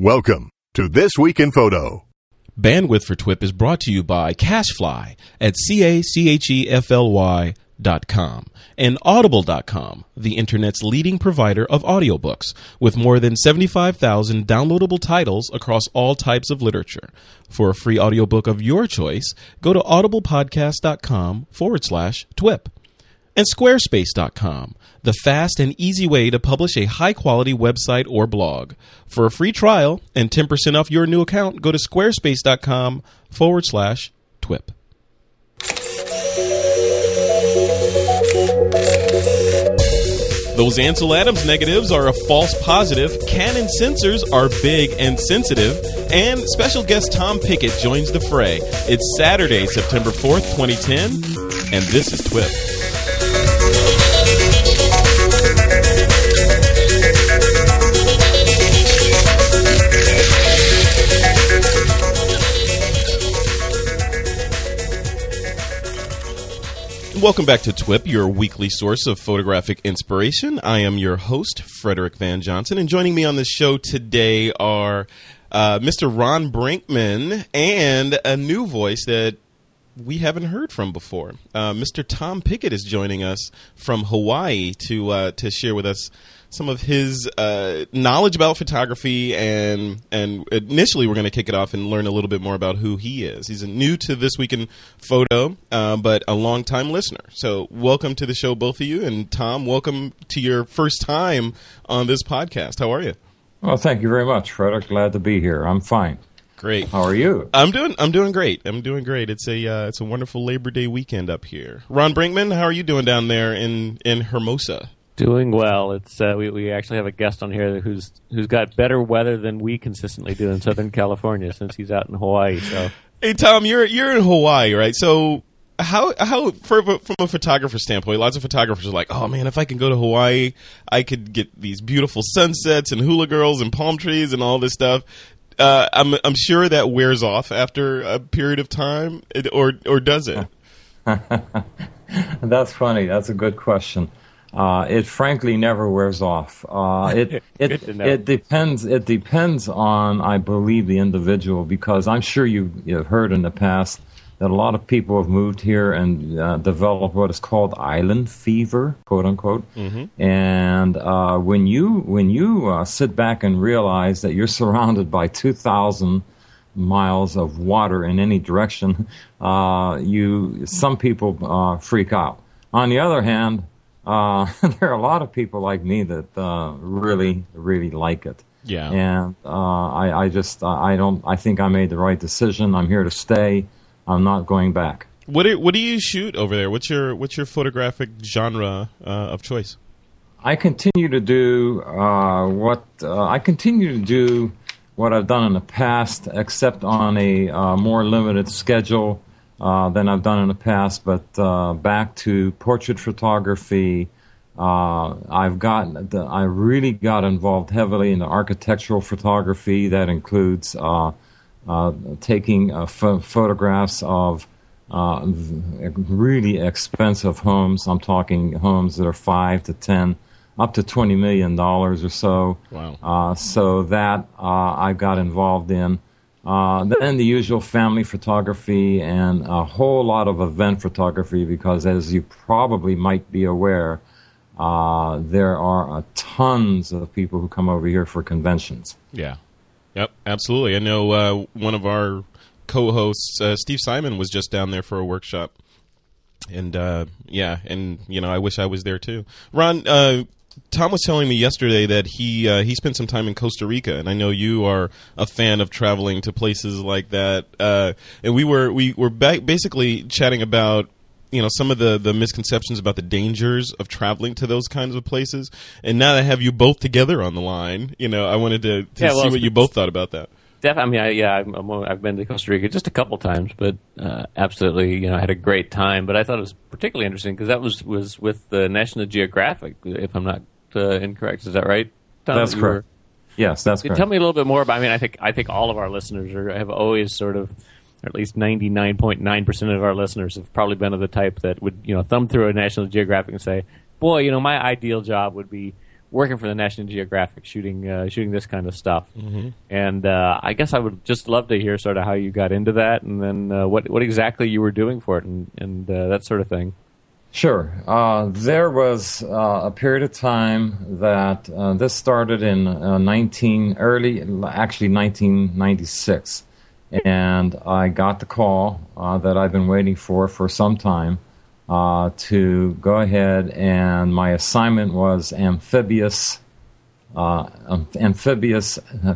Welcome to This Week in Photo. Bandwidth for TWiP is brought to you by Cashfly at cachefly.com and Audible.com, the internet's leading provider of audiobooks, with more than 75,000 downloadable titles across all types of literature. For a free audiobook of your choice, go to audiblepodcast.com/TWiP. And Squarespace.com, the fast and easy way to publish a high-quality website or blog. For a free trial and 10% off your new account, go to Squarespace.com/TWiP. Those Ansel Adams negatives are a false positive, Canon sensors are big and sensitive, and special guest Tom Pickett joins the fray. It's Saturday, September 4th, 2010, and this is TWiP. Welcome back to TWiP, your weekly source of photographic inspiration. I am your host, Frederick Van Johnson, and joining me on the show today are Mr. Ron Brinkman and a new voice that we haven't heard from before. Mr. Tom Pickett is joining us from Hawaii to share with us some of his knowledge about photography, and initially we're going to kick it off and learn a little bit more about who he is. He's new to This Week in Photo, but a longtime listener. So welcome to the show, both of you. And Tom, welcome to your first time on this podcast. How are you? Well, thank you very much, Frederick. Glad to be here. I'm fine. Great. How are you? I'm doing great. It's a wonderful Labor Day weekend up here. Ron Brinkman, how are you doing down there in Hermosa? Doing well. It's we actually have a guest on here who's got better weather than we consistently do in Southern California, since he's out in Hawaii. So, hey Tom, you're in Hawaii, right? So how from a photographer standpoint, lots of photographers are like, oh man, if I can go to Hawaii, I could get these beautiful sunsets and hula girls and palm trees and all this stuff. I'm sure that wears off after a period of time, or does it? That's funny. That's a good question. It frankly never wears off. It depends on, I believe, the individual, because I'm sure you've heard in the past that a lot of people have moved here and developed what is called island fever, quote unquote. Mm-hmm. And when you sit back and realize that you're surrounded by 2,000 miles of water in any direction, some people freak out. On the other hand, there are a lot of people like me that really, really like it. Yeah. And I think I made the right decision. I'm here to stay. I'm not going back. What do you shoot over there? What's your photographic genre of choice? I continue to do what I've done in the past, except on a more limited schedule than I've done in the past. But back to portrait photography. I really got involved heavily in the architectural photography. That includes taking photographs of really expensive homes. I'm talking homes that are 5 to 10, up to $20 million or so. Wow. So that I got involved in. Then the usual family photography and a whole lot of event photography, because as you probably might be aware, there are tons of people who come over here for conventions. Yeah. Yep, absolutely. I know one of our co-hosts, Steve Simon, was just down there for a workshop, and I wish I was there too. Ron, Tom was telling me yesterday that he spent some time in Costa Rica, and I know you are a fan of traveling to places like that. And we were basically chatting about, you know, some of the misconceptions about the dangers of traveling to those kinds of places. And now that I have you both together on the line, you know, I wanted to see what you both thought about that. I've been to Costa Rica just a couple times, but absolutely, you know, I had a great time. But I thought it was particularly interesting because that was with the National Geographic, if I'm not incorrect. Is that right, Tom? That's correct. Yes, that's correct. Tell me a little bit more about. I mean, I think all of our listeners have always sort of, or at least 99.9% of our listeners have probably been of the type that would, you know, thumb through a National Geographic and say, boy, you know, my ideal job would be working for the National Geographic, shooting this kind of stuff. Mm-hmm. And I guess I would just love to hear sort of how you got into that, and then what exactly you were doing for it, and that sort of thing. Sure. There was a period of time that this started in 1996, and I got the call that I've been waiting for some time to go ahead, and my assignment was amphibious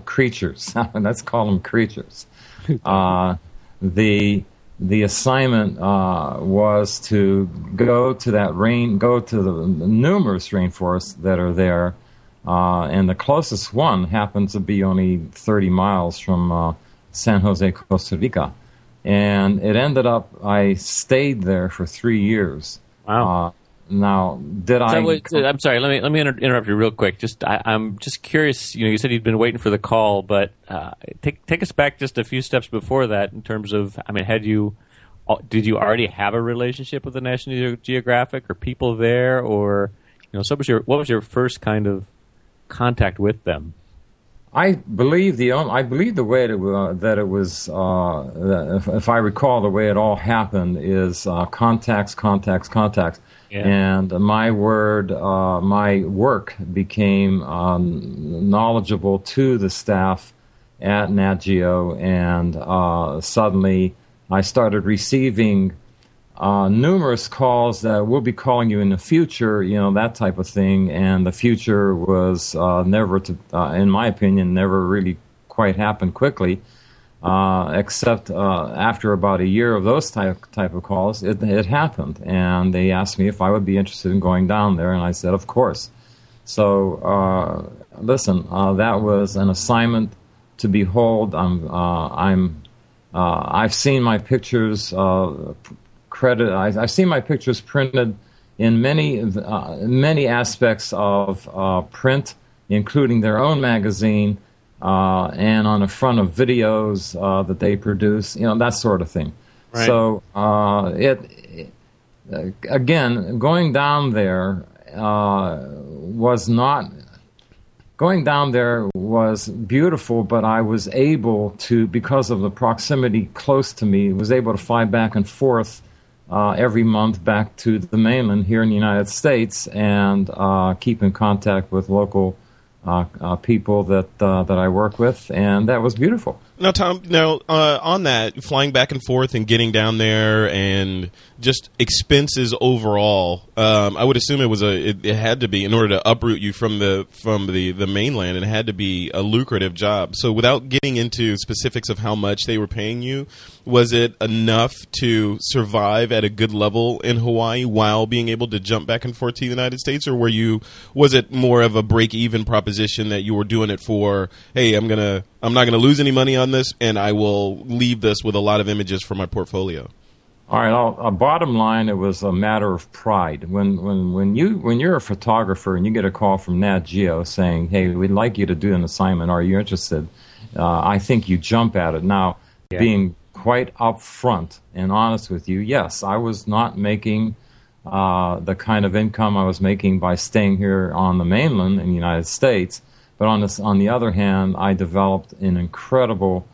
creatures. Let's call them creatures. The assignment was to go to the numerous rainforests that are there, and the closest one happens to be only 30 miles from San Jose, Costa Rica. And it ended up, I stayed there for 3 years. Wow. I'm sorry. Let me interrupt you real quick. I'm just curious. You said you'd been waiting for the call, but take us back just a few steps before that. In terms of, did you already have a relationship with the National Geographic or people there, or what was your first kind of contact with them? I believe the way that it was, if I recall, the way it all happened is contacts. Yeah. And my work became knowledgeable to the staff at Nat Geo, and suddenly I started receiving numerous calls that we'll be calling you in the future, that type of thing. And the future was in my opinion, never really quite happened quickly. Except after about a year of those type of calls, it happened, and they asked me if I would be interested in going down there, and I said, of course. So, listen, that was an assignment to behold. I've seen my pictures I've seen my pictures printed in many aspects of print, including their own magazine. And on the front of videos that they produce, that sort of thing. Right. So again, going down there was beautiful, but I was able to, because of the proximity close to me, was able to fly back and forth every month back to the mainland here in the United States and keep in contact with local people that I work with, and that was beautiful. Now, Tom, on that, flying back and forth and getting down there and just expenses overall, I would assume it had to be, in order to uproot you from the mainland, it had to be a lucrative job. So without getting into specifics of how much they were paying you, was it enough to survive at a good level in Hawaii while being able to jump back and forth to the United States, or was it more of a break-even proposition that you were doing it for, hey, I'm not going to lose any money on this, and I will leave this with a lot of images for my portfolio? All right. Bottom line, it was a matter of pride. When you're a photographer and you get a call from Nat Geo saying, "Hey, we'd like you to do an assignment. Are you interested?" I think you jump at it. Now, being quite upfront and honest with you, yes, I was not making the kind of income I was making by staying here on the mainland in the United States. But on the other hand, I developed an incredible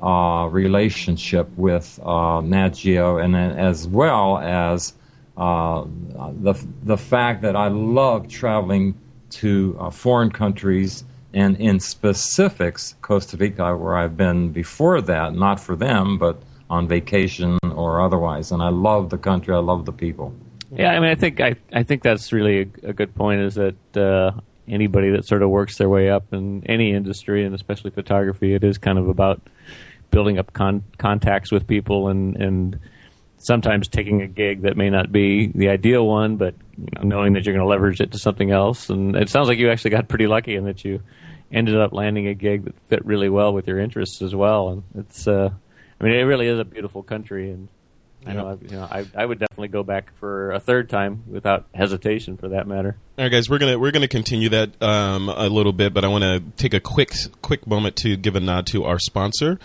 relationship with Nat Geo, and as well as the fact that I love traveling to foreign countries, and in specifics, Costa Rica, where I've been before that, not for them, but on vacation or otherwise. And I love the country. I love the people. Yeah, I think that's really a good point, is that anybody that sort of works their way up in any industry, and especially photography, it is kind of about building up contacts with people, and sometimes taking a gig that may not be the ideal one, but knowing that you're going to leverage it to something else. And it sounds like you actually got pretty lucky in that you ended up landing a gig that fit really well with your interests as well. And it really is a beautiful country, and I would definitely go back for a third time without hesitation, for that matter. All right, guys, we're gonna continue that a little bit, but I want to take a quick moment to give a nod to our sponsor.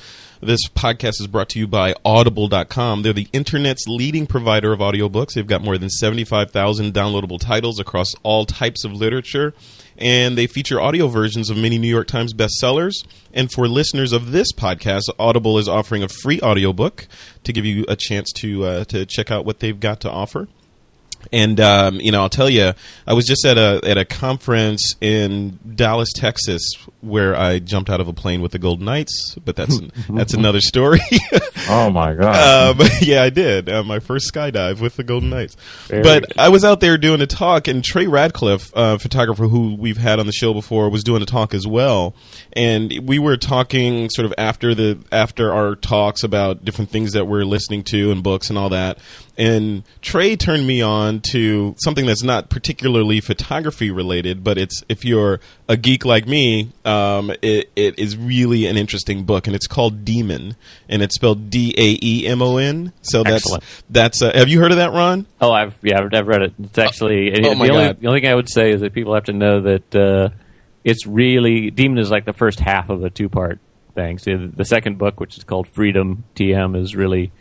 This podcast is brought to you by Audible.com. They're the internet's leading provider of audiobooks. They've got more than 75,000 downloadable titles across all types of literature, and they feature audio versions of many New York Times bestsellers. And for listeners of this podcast, Audible is offering a free audiobook to give you a chance to check out what they've got to offer. And, I'll tell you, I was just at a conference in Dallas, Texas, where I jumped out of a plane with the Golden Knights, but that's another story. Oh, my God. Yeah, I did. My first skydive with the Golden Knights. But I was out there doing a talk, and Trey Radcliffe, a photographer who we've had on the show before, was doing a talk as well. And we were talking sort of after our talks about different things that we're listening to and books and all that. And Trey turned me on to something that's not particularly photography related, but it's, if you're a geek like me, it is really an interesting book, and it's called Demon, and it's spelled Daemon. So that's have you heard of that, Ron? Oh, I've read it. It's actually the only thing I would say is that people have to know that it's really, Demon is like the first half of a two-part thing. So the second book, which is called Freedom TM, is really.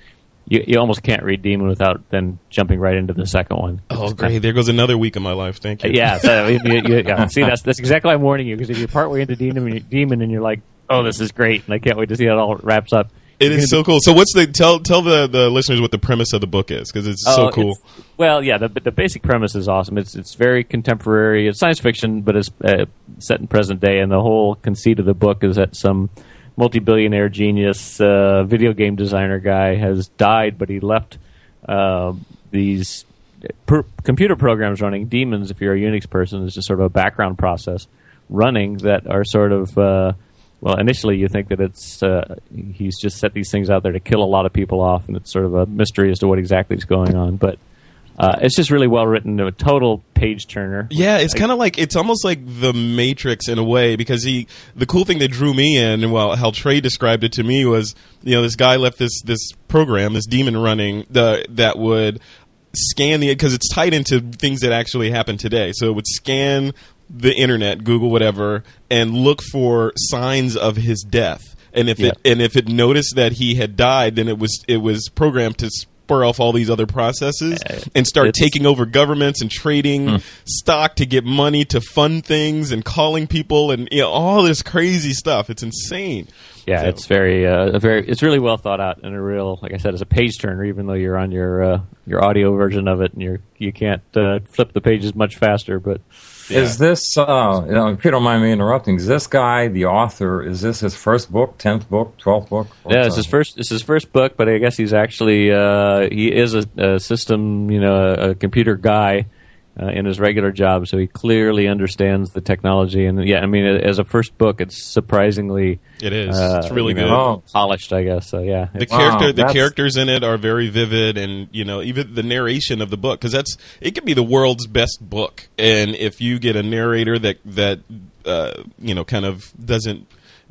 You almost can't read Demon without then jumping right into the second one. Oh, great. There goes another week of my life. Thank you. Yeah. So see, that's exactly why I'm warning you, because if you're partway into Demon and you're like, oh, this is great, and I can't wait to see how it all wraps up. It is so cool. So what's the tell the listeners what the premise of the book is, because it's so cool. The basic premise is awesome. It's very contemporary. It's science fiction, but it's set in present day, and the whole conceit of the book is that some multi-billionaire genius video game designer guy has died, but he left these computer programs running. Demons, if you're a Unix person, is just sort of a background process running that are sort of, initially you think that it's he's just set these things out there to kill a lot of people off, and it's sort of a mystery as to what exactly is going on, but it's just really well written, a total page turner. Yeah, it's kind of like, it's almost like The Matrix in a way, because the cool thing that drew me in, well, how Trey described it to me was, this guy left this program, this demon running that would scan because it's tied into things that actually happen today. So it would scan the internet, Google, whatever, and look for signs of his death. And if it noticed that he had died, then it was programmed to off all these other processes and start taking over governments and trading stock to get money to fund things and calling people and all this crazy stuff. It's insane. Yeah, so. It's very, it's really well thought out, and a real, like I said, it's a page turner. Even though you're on your audio version of it and you can't flip the pages much faster, but. Yeah. Is this, if you don't mind me interrupting, is this guy, the author, is this his first book, 10th book, 12th book? Yeah, it's his first book, but I guess he's actually, he is a system, a computer guy in his regular job, so he clearly understands the technology. And yeah, I mean, as a first book, it's surprisingly... It is. It's really good. Polished, I guess. So yeah, the characters in it are very vivid, and even the narration of the book, because it could be the world's best book, and if you get a narrator that kind of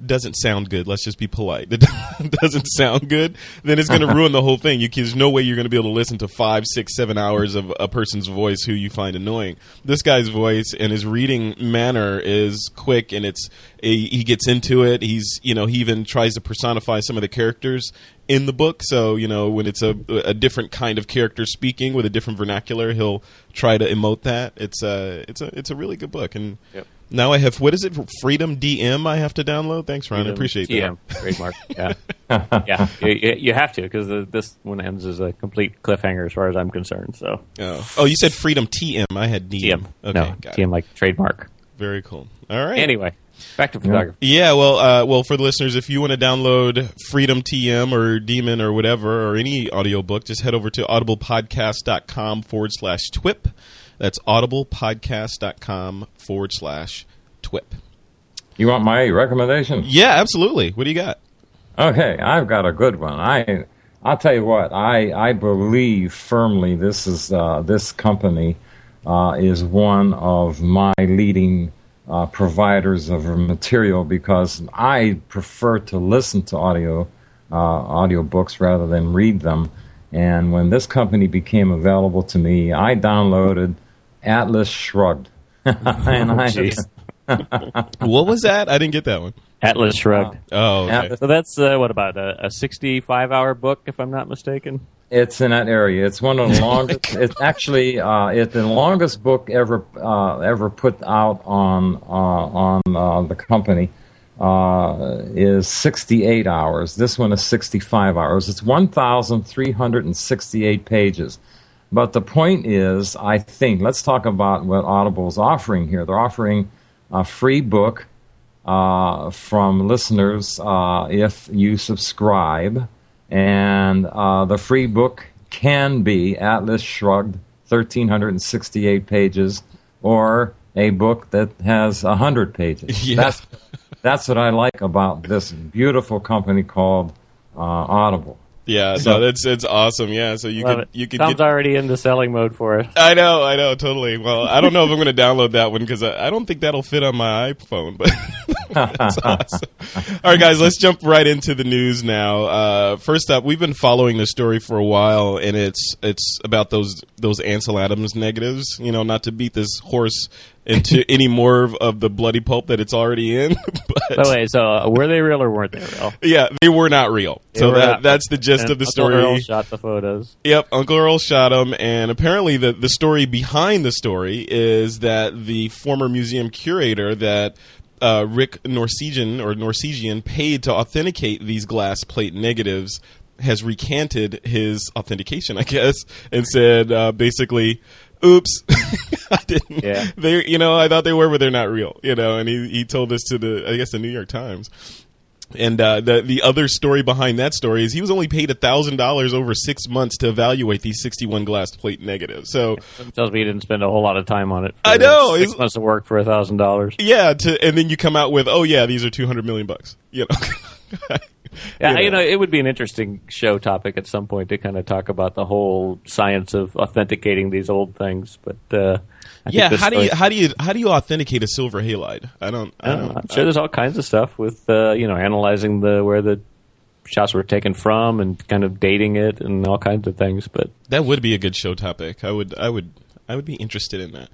doesn't sound good. Let's just be polite. It doesn't sound good, then it's going to ruin the whole thing. There's no way you're going to be able to listen to 5, 6, 7 hours of a person's voice who you find annoying. This guy's voice and his reading manner is quick, and he gets into it. He's he even tries to personify some of the characters in the book. So when it's a different kind of character speaking with a different vernacular, he'll try to emote that. It's a really good book, and. Yep. Now I have, what is it, Freedom DM I have to download? Thanks, Ron. I appreciate that. Great, Mark. Yeah. Yeah. You have to, because this one ends as a complete cliffhanger as far as I'm concerned. So. Oh, you said Freedom TM. I had DM. Okay, no, TM it. Like trademark. Very cool. All right. Anyway. Back to photography. Yeah, well, for the listeners, if you want to download Freedom TM or Demon or whatever, or any audiobook, just head over to audiblepodcast.com/twip. That's audiblepodcast.com/twip. You want my recommendation? Yeah, absolutely. What do you got? Okay, I've got a good one. I'll tell you what. I believe firmly this is this company is one of my leading providers of material, because I prefer to listen to audiobooks rather than read them. And when this company became available to me, I downloaded Atlas Shrugged. What was that? I didn't get that one. Atlas Shrugged. Oh, okay. So that's, what, about a 65-hour book, if I'm not mistaken? It's in that area. It's one of the longest. It's actually it's the longest book ever put out on the company. Is 68 hours. This one is 65 hours. It's 1,368 pages. But the point is, I think, let's talk about what Audible's offering here. They're offering a free book from listeners if you subscribe. And the free book can be Atlas Shrugged, 1,368 pages, or a book that has 100 pages. Yeah. That's what I like about this beautiful company called Audible. Yeah, so it's awesome. Yeah, so you could. Tom's already in the selling mode for it. I know, totally. Well, I don't know if I'm going to download that one because I don't think that'll fit on my iPhone. But that's awesome. All right, guys, let's jump right into the news now. First up, we've been following this story for a while, and it's about those Ansel Adams negatives. You know, not to beat this horse into any more of the bloody pulp that it's already in. But wait, so were they real or weren't they real? Yeah, they were not real. That's the gist of the story. Uncle Earl shot the photos. Yep, Uncle Earl shot them, and apparently the story behind the story is that the former museum curator that Rick Norsegian paid to authenticate these glass plate negatives has recanted his authentication, I guess, and said basically... Oops, I didn't. Yeah. They, I thought they were, but they're not real. And he told this to the New York Times. And the other story behind that story is he was only paid $1,000 over 6 months to evaluate these 61 glass plate negatives. So it tells me he didn't spend a whole lot of time on it. I know, 6 months of work for $1,000. Yeah, and then you come out with, oh yeah, these are $200 million bucks. Yeah, it would be an interesting show topic at some point to kind of talk about the whole science of authenticating these old things. But how do you authenticate a silver halide? I don't know. I'm sure there's all kinds of stuff with analyzing where the shots were taken from and kind of dating it and all kinds of things. But that would be a good show topic. I would be interested in that.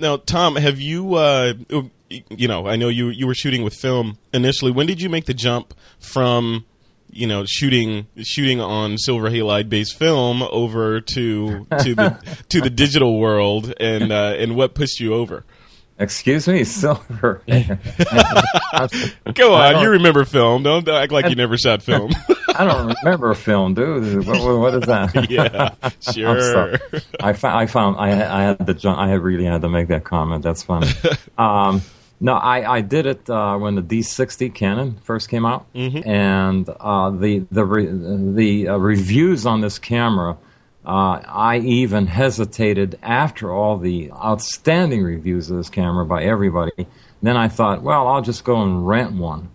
Now, Tom, have you? I know you were shooting with film initially. When did you make the jump from, shooting on silver halide based film over to the digital world, and what pushed you over? Excuse me, silver. Go on, you remember film. Don't act like you never shot film. I don't remember film, dude. What is that? Yeah, sure. I really had to make that comment. That's funny. No, I did it when the D60 Canon first came out, mm-hmm. and the reviews on this camera. I even hesitated after all the outstanding reviews of this camera by everybody. And then I thought, well, I'll just go and rent one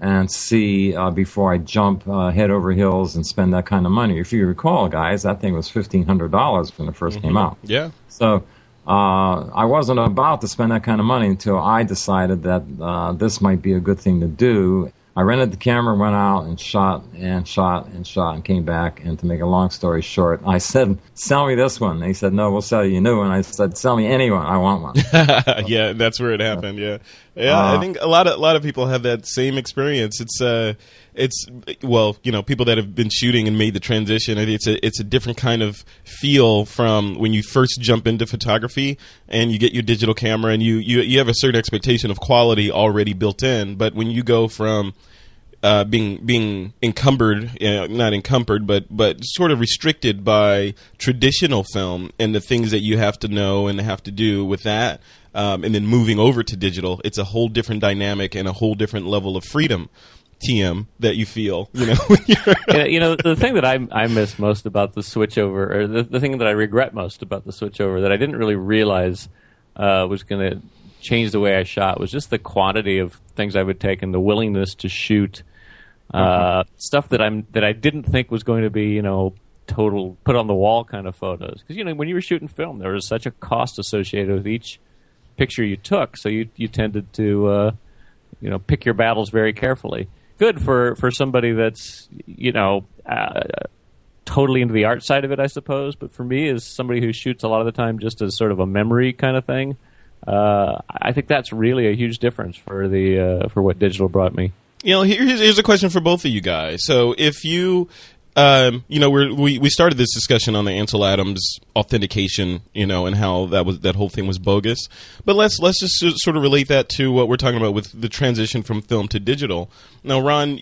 and see before I jump head over heels and spend that kind of money. If you recall, guys, that thing was $1,500 when it first mm-hmm. came out. Yeah. So I wasn't about to spend that kind of money until I decided that this might be a good thing to do. I rented the camera, went out, and shot, and came back. And to make a long story short, I said, sell me this one. They said, no, we'll sell you a new one. I said, sell me any one. I want one. Yeah, that's where it happened, yeah. Yeah, I think a lot of people have that same experience. It's people that have been shooting and made the transition. It's a different kind of feel from when you first jump into photography and you get your digital camera and you have a certain expectation of quality already built in. But when you go from being encumbered, not encumbered, but sort of restricted by traditional film and the things that you have to know and have to do with that, and then moving over to digital, it's a whole different dynamic and a whole different level of freedom. TM that you feel, the thing that I miss most about the switchover, or the thing that I regret most about the switchover that I didn't really realize was going to change the way I shot was just the quantity of things I would take and the willingness to shoot stuff that I didn't think was going to be total put on the wall kind of photos, because when you were shooting film there was such a cost associated with each picture you took, so you tended to pick your battles very carefully. Good for somebody that's totally into the art side of it, I suppose. But for me, as somebody who shoots a lot of the time just as sort of a memory kind of thing, I think that's really a huge difference for the for what digital brought me. You know, here's a question for both of you guys. So if you, you know, we started this discussion on the Ansel Adams authentication, you know, and how that whole thing was bogus. But let's just sort of relate that to what we're talking about with the transition from film to digital. Now, Ron,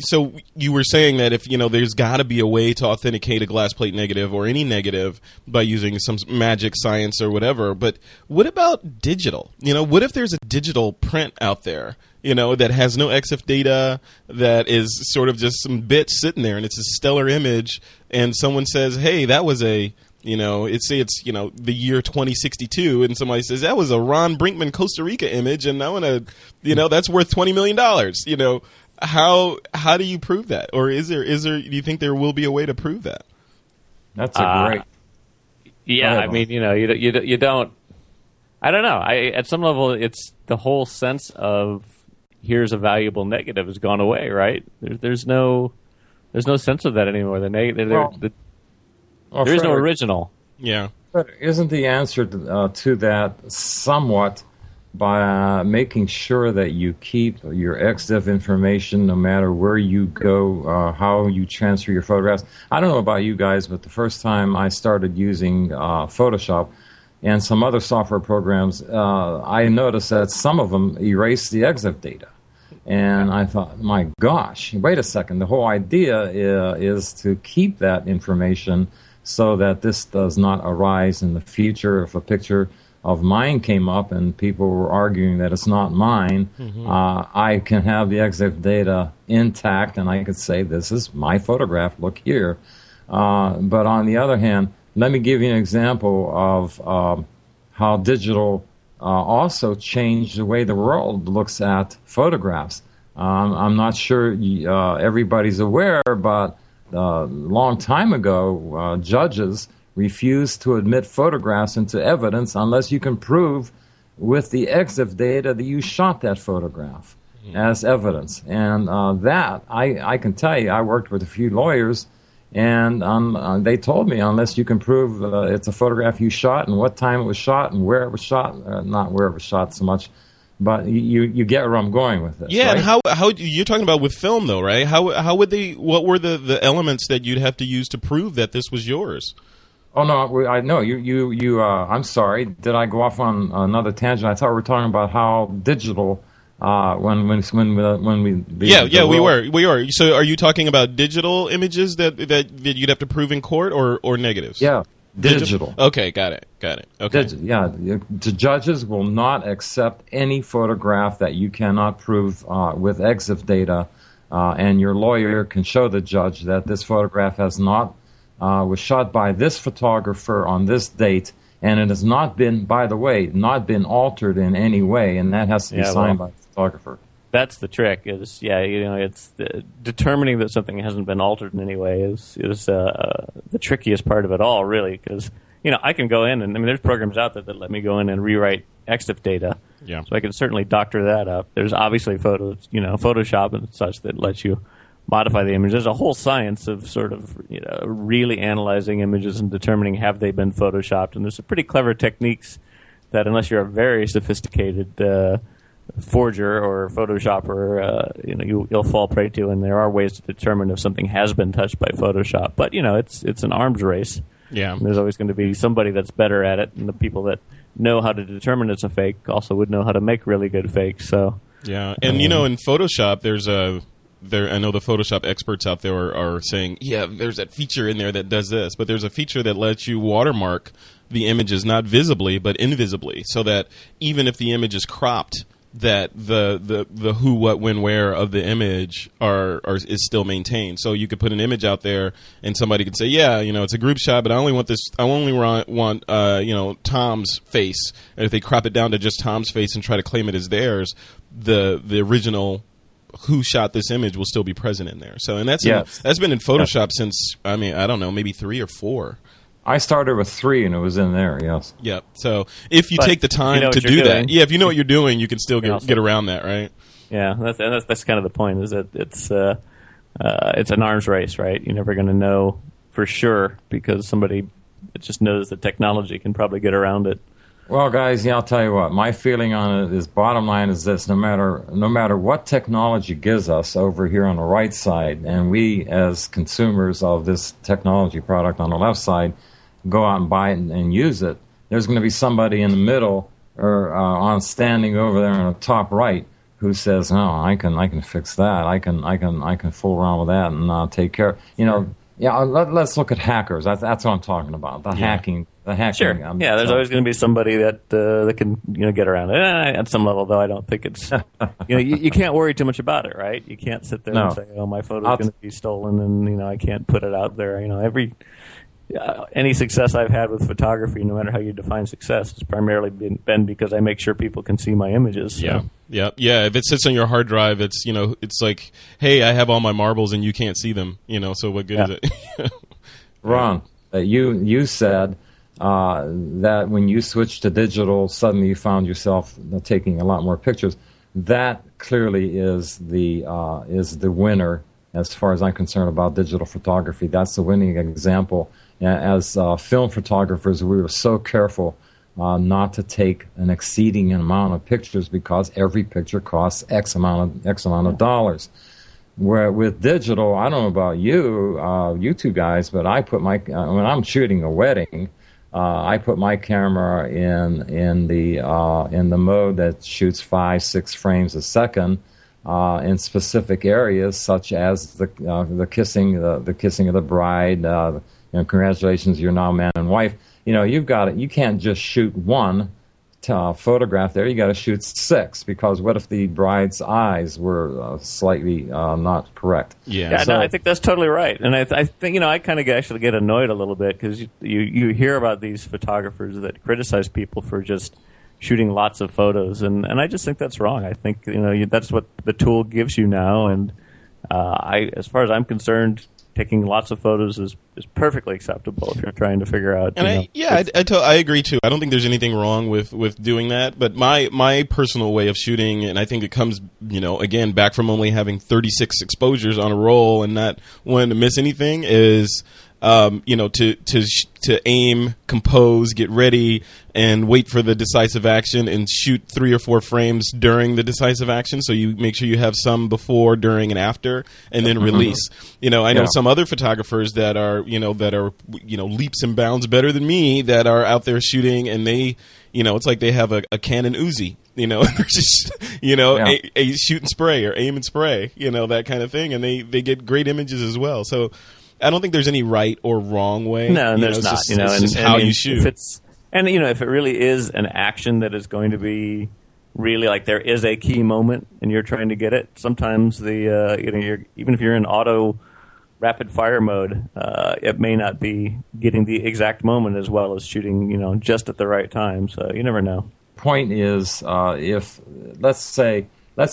so you were saying that if, you know, there's got to be a way to authenticate a glass plate negative or any negative by using some magic science or whatever. But what about digital? You know, what if there's a digital print out there, you know, that has no EXIF data, that is sort of just some bit sitting there, and it's a stellar image, and someone says, hey, that was a, you know, it's you know, the year 2062, and somebody says, that was a Ron Brinkman Costa Rica image, and I want to, you know, that's worth $20 million, you know. How do you prove that, or is there? Do you think there will be a way to prove that? That's a great. Yeah, I mean, you know, you don't. I don't know. At some level, it's the whole sense of here's a valuable negative has gone away, right? There's no sense of that anymore. There is no original. Yeah, but isn't the answer to that somewhat? By making sure that you keep your EXIF information no matter where you go, how you transfer your photographs. I don't know about you guys, but the first time I started using Photoshop and some other software programs, I noticed that some of them erased the EXIF data. And I thought, my gosh, wait a second. The whole idea is to keep that information so that this does not arise in the future if a picture of mine came up and people were arguing that it's not mine, mm-hmm. I can have the EXIF data intact and I could say, this is my photograph, look here. But on the other hand, let me give you an example of how digital also changed the way the world looks at photographs. I'm not sure everybody's aware, but a long time ago, judges refuse to admit photographs into evidence unless you can prove with the EXIF data that you shot that photograph as evidence. And that, I can tell you, I worked with a few lawyers, and they told me unless you can prove it's a photograph you shot and what time it was shot and where it was shot, not where it was shot so much, but you get where I'm going with this. Yeah, right? And how you're talking about with film, though, right? How would they? What were the elements that you'd have to use to prove that this was yours? Oh no! I know you. I'm sorry. Did I go off on another tangent? I thought we were talking about how digital. We were. So, are you talking about digital images that you'd have to prove in court, or negatives? Yeah, digital. Okay, got it. Okay. The judges will not accept any photograph that you cannot prove with EXIF data, and your lawyer can show the judge that this photograph has not. Was shot by this photographer on this date, and it has not been, by the way, not been altered in any way, and that has to be signed by the photographer. That's the trick. Is it's determining that something hasn't been altered in any way is the trickiest part of it all, really, because I can go in and there's programs out there that let me go in and rewrite EXIF data, yeah. So I can certainly doctor that up. There's obviously Photoshop and such that lets you modify the image. There's a whole science of sort of really analyzing images and determining have they been photoshopped. And there's some pretty clever techniques that unless you're a very sophisticated forger or photoshopper, you'll fall prey to. And there are ways to determine if something has been touched by Photoshop. But it's an arms race. Yeah, and there's always going to be somebody that's better at it, and the people that know how to determine it's a fake also would know how to make really good fakes. So yeah, and in Photoshop there's a I know the Photoshop experts out there are saying, yeah, there's that feature in there that does this. But there's a feature that lets you watermark the images, not visibly, but invisibly, so that even if the image is cropped, that the who, what, when, where of the image is still maintained. So you could put an image out there and somebody could say, yeah, it's a group shot, but I only want this. I only want Tom's face. And if they crop it down to just Tom's face and try to claim it as theirs, the original who shot this image will still be present in there. So, and that's been in Photoshop since, I don't know, maybe 3 or 4. I started with 3 and it was in there, yes. Yeah, so if you take the time to do that, if you know what you're doing, you can still get around that, right? Yeah, that's kind of the point, is that it's it's an arms race, right? You're never going to know for sure because somebody just knows that technology can probably get around it. Well, guys, yeah, I'll tell you what. My feeling on it is, bottom line is this: no matter what technology gives us over here on the right side, and we as consumers of this technology product on the left side go out and buy it and use it, there's going to be somebody in the middle or on standing over there in the top right who says, "No, I can fix that. I can fool around with that and take care." You know, sure. Yeah. Let's look at hackers. That's what I'm talking about. The hacking. Sure. Yeah, there's always going to be somebody that can get around it. At some level, though, I don't think it's you can't worry too much about it, right? You can't sit there and say, "Oh, my photo's going to be stolen," and I can't put it out there. Any success I've had with photography, no matter how you define success, has primarily been because I make sure people can see my images. So. Yeah. If it sits on your hard drive, it's it's like, hey, I have all my marbles and you can't see them. So what good is it? Ron, you said. That when you switch to digital, suddenly you found yourself taking a lot more pictures. That clearly is the winner as far as I'm concerned about digital photography. That's the winning example. As film photographers, we were so careful not to take an exceeding amount of pictures because every picture costs X amount of dollars. Where with digital, I don't know about you two guys, but I put my when I'm shooting a wedding. I put my camera in the mode that shoots 5-6 frames a second in specific areas such as the kissing of the bride. Congratulations, you're now man and wife. You've got it. You can't just shoot one photograph there. You got to shoot 6 because what if the bride's eyes were slightly not correct? I think that's totally right, and I think I kind of actually get annoyed a little bit because you hear about these photographers that criticize people for just shooting lots of photos, and I just think that's wrong. I think that's what the tool gives you now, and I, as far as I'm concerned, taking lots of photos is perfectly acceptable if you're trying to figure out. And I agree too. I don't think there's anything wrong with doing that. But my personal way of shooting, and I think it comes, again, back from only having 36 exposures on a roll and not wanting to miss anything is, to aim, compose, get ready, and wait for the decisive action, and shoot 3 or 4 frames during the decisive action. So you make sure you have some before, during, and after, and then release. I know some other photographers that are leaps and bounds better than me that are out there shooting, and they it's like they have a Canon Uzi. They're just a shoot and spray or aim and spray. That kind of thing, and they get great images as well. So. I don't think there's any right or wrong way. No, there's not. It's just how you shoot. If it really is an action that is going to be really like there is a key moment and you're trying to get it. Sometimes even if you're in auto rapid fire mode, it may not be getting the exact moment as well as shooting just at the right time. So you never know. Point is, if let's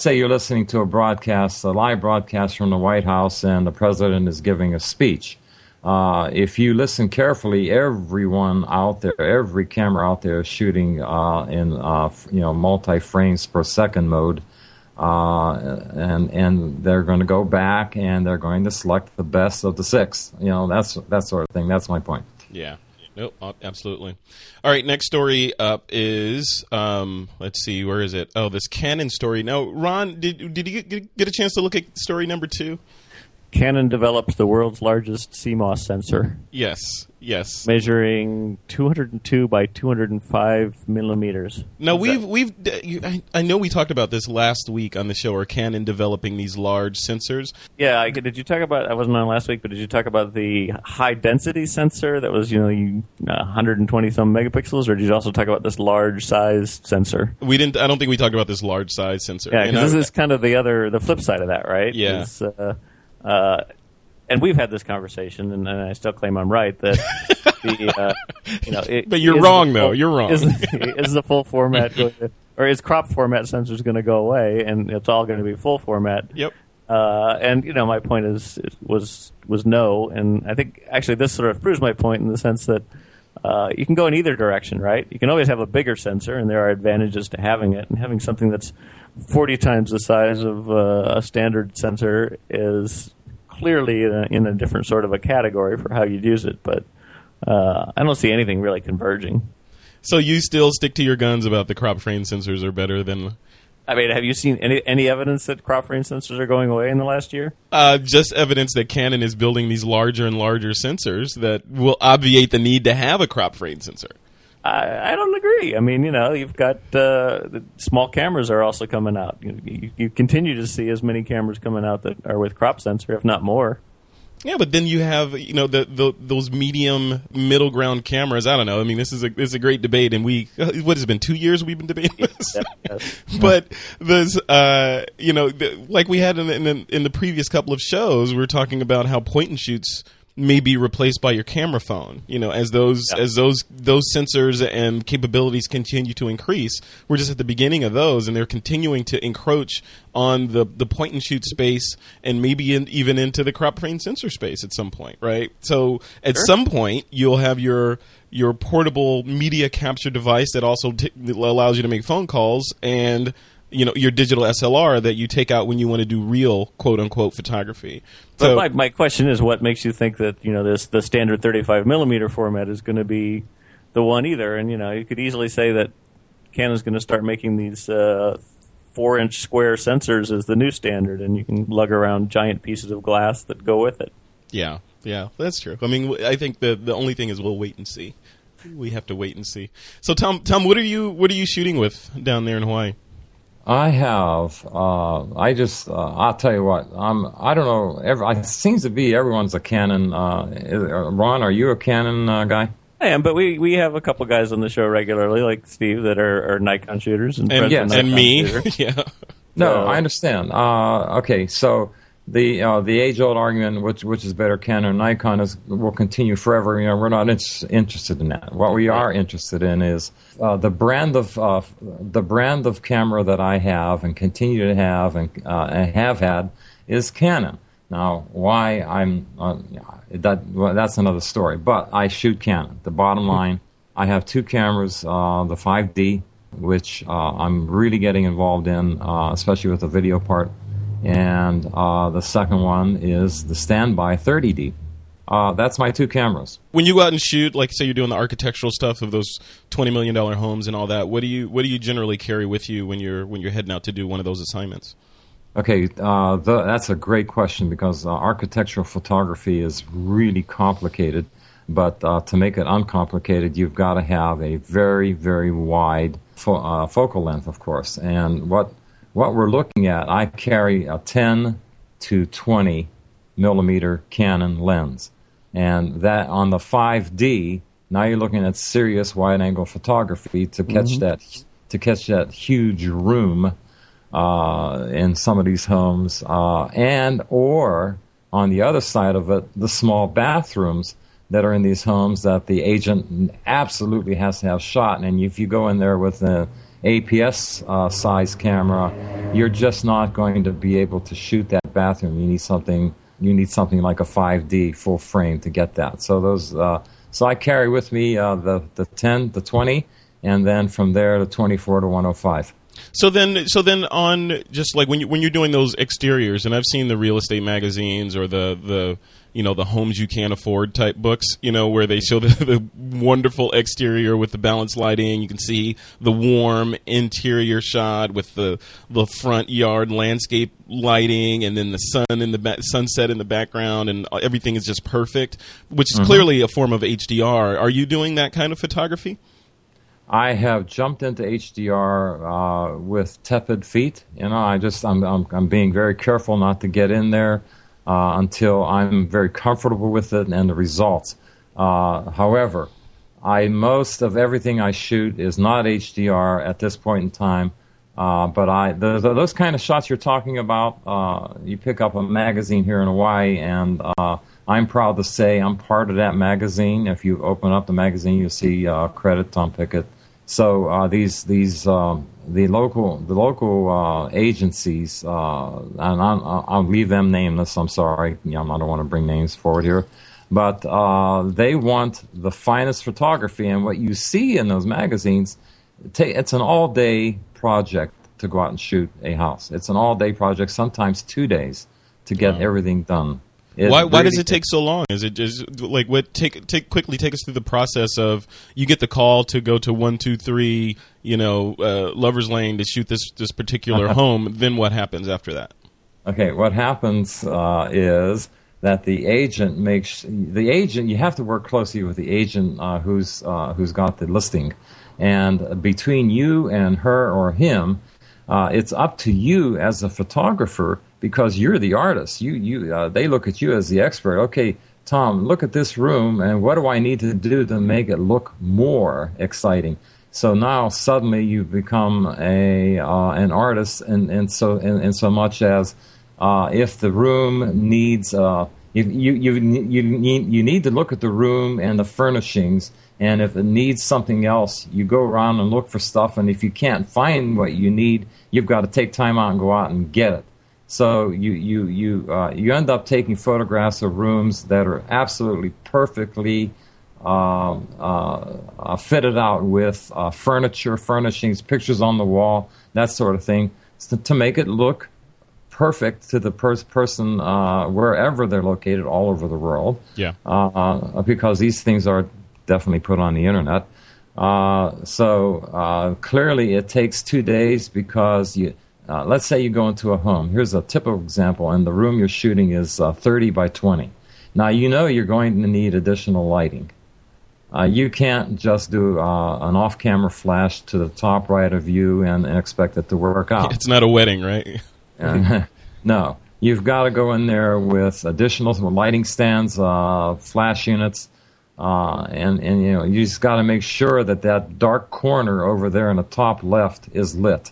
say you're listening to a live broadcast from the White House, and the president is giving a speech. If you listen carefully, everyone out there, every camera out there is shooting in multi-frames per second mode, and they're going to go back and they're going to select the best of the 6. That sort of thing. That's my point. Yeah. Nope, absolutely. All right, next story up is, let's see, where is it? Oh, this Canon story. Now, Ron, did you get a chance to look at story number 2? Canon develops the world's largest CMOS sensor. Yes. Measuring 202 by 205 millimeters. Now, I know we talked about this last week on the show, or Canon developing these large sensors. Yeah, did you talk about, I wasn't on last week, but did you talk about the high-density sensor that was, 120-some megapixels, or did you also talk about this large-size sensor? We didn't. I don't think we talked about this large-size sensor. Yeah, because this is kind of the flip side of that, right? Yeah. And we've had this conversation, and I still claim I'm right. That but you're wrong, though. You're wrong. Is the full format or is crop format sensors going to go away, and it's all going to be full format? Yep. And my point is was no, and I think actually this sort of proves my point in the sense that you can go in either direction, right? You can always have a bigger sensor, and there are advantages to having it, and having something that's 40 times the size of a standard sensor is clearly in a different sort of a category for how you'd use it, but I don't see anything really converging. So you still stick to your guns about the crop frame sensors are better than... I mean, have you seen any evidence that crop frame sensors are going away in the last year? Just evidence that Canon is building these larger and larger sensors that will obviate the need to have a crop frame sensor. I don't agree. I mean, you know, you've got the small cameras are also coming out. You continue to see as many cameras coming out that are with crop sensor, if not more. Yeah, but then you have, you know, those medium middle ground cameras. I don't know. I mean, this is a great debate, and what has it been, 2 years we've been debating this. Yes. But this, you know, like we had in the previous couple of shows, we were talking about how point and shoots may be replaced by your camera phone. You know, as those sensors and capabilities continue to increase, we're just at the beginning of those, and they're continuing to encroach on the point and shoot space, and maybe even into the crop frame sensor space at some point, right? So at some point, you'll have your portable media capture device that also allows you to make phone calls, and you know, your digital SLR that you take out when you want to do real quote unquote photography. So, but my question is, what makes you think that, you know, the standard 35mm format is going to be the one either? And, you know, you could easily say that Canon's going to start making these 4-inch square sensors as the new standard, and you can lug around giant pieces of glass that go with it. Yeah, that's true. I mean, I think the only thing is we'll wait and see. We have to wait and see. So, Tom, what are you shooting with down there in Hawaii? I have. I'll tell you what. I don't know. It seems to be everyone's a Canon. Ron, are you a Canon guy? I am, but we have a couple guys on the show regularly, like Steve, that are Nikon shooters, and me. Yeah. No, I understand. Okay, so the age-old argument, which is better, Canon or Nikon, will continue forever. You know, we're not interested in that. What we are interested in is. The brand of camera that I have and continue to have and have had is Canon. Now, why that's another story. But I shoot Canon. The bottom line, I have two cameras: the 5D, which I'm really getting involved in, especially with the video part, and the second one is the standby 30D. That's my two cameras. When you go out and shoot, like say you're doing the architectural stuff of those $20 million homes and all that, what do you generally carry with you when you're heading out to do one of those assignments? Okay, that's a great question, because architectural photography is really complicated. But to make it uncomplicated, you've got to have a very, very wide focal length, of course. And what we're looking at, I carry a 10 to 20 millimeter Canon lens. And that on the 5D, now you're looking at serious wide-angle photography to catch that huge room in some of these homes, and or on the other side of it, the small bathrooms that are in these homes that the agent absolutely has to have shot. And if you go in there with an APS size camera, you're just not going to be able to shoot that bathroom. You need something like a 5D full frame to get that. So those, I carry with me the 10, the 20, and then from there the 24 to 105. So then on just like when you're doing those exteriors, and I've seen the real estate magazines or the you know, the homes you can't afford type books, you know, where they show the wonderful exterior with the balanced lighting. You can see the warm interior shot with the front yard landscape lighting, and then the sun in the sunset in the background, and everything is just perfect, which is clearly a form of HDR. Are you doing that kind of photography? I have jumped into HDR with tepid feet. You know, I'm being very careful not to get in there until I'm very comfortable with it and the results. However, most of everything I shoot is not HDR at this point in time. But those kind of shots you're talking about, you pick up a magazine here in Hawaii, and I'm proud to say I'm part of that magazine. If you open up the magazine, you'll see credit Tom Pickett. So the local agencies, and I'll leave them nameless. I'm sorry, I don't want to bring names forward here, but they want the finest photography, and what you see in those magazines, it's an all-day project to go out and shoot a house. It's an all-day project, sometimes 2 days, to get everything done. Why does it take so long? Is it just like what? Take us through the process of you get the call to go to 123, Lover's Lane to shoot this particular home. Then what happens after that? Okay, what happens is that the agent. You have to work closely with the agent who's got the listing, and between you and her or him, it's up to you as a photographer. Because you're the artist, they look at you as the expert. Okay, Tom, look at this room, and what do I need to do to make it look more exciting? So now suddenly you've become an artist, and so much as if the room needs, you need to look at the room and the furnishings, and if it needs something else, you go around and look for stuff, and if you can't find what you need, you've got to take time out and go out and get it. So you end up taking photographs of rooms that are absolutely perfectly fitted out with furniture, furnishings, pictures on the wall, that sort of thing, to make it look perfect to the person wherever they're located, all over the world. Yeah. Because these things are definitely put on the internet. So clearly it takes 2 days because you. Let's say you go into a home. Here's a typical example, and the room you're shooting is 30 by 20. Now, you're going to need additional lighting. You can't just do an off-camera flash to the top right of you and expect it to work out. It's not a wedding, right? No. You've got to go in there with additional lighting stands, flash units, and you just got to make sure that dark corner over there in the top left is lit.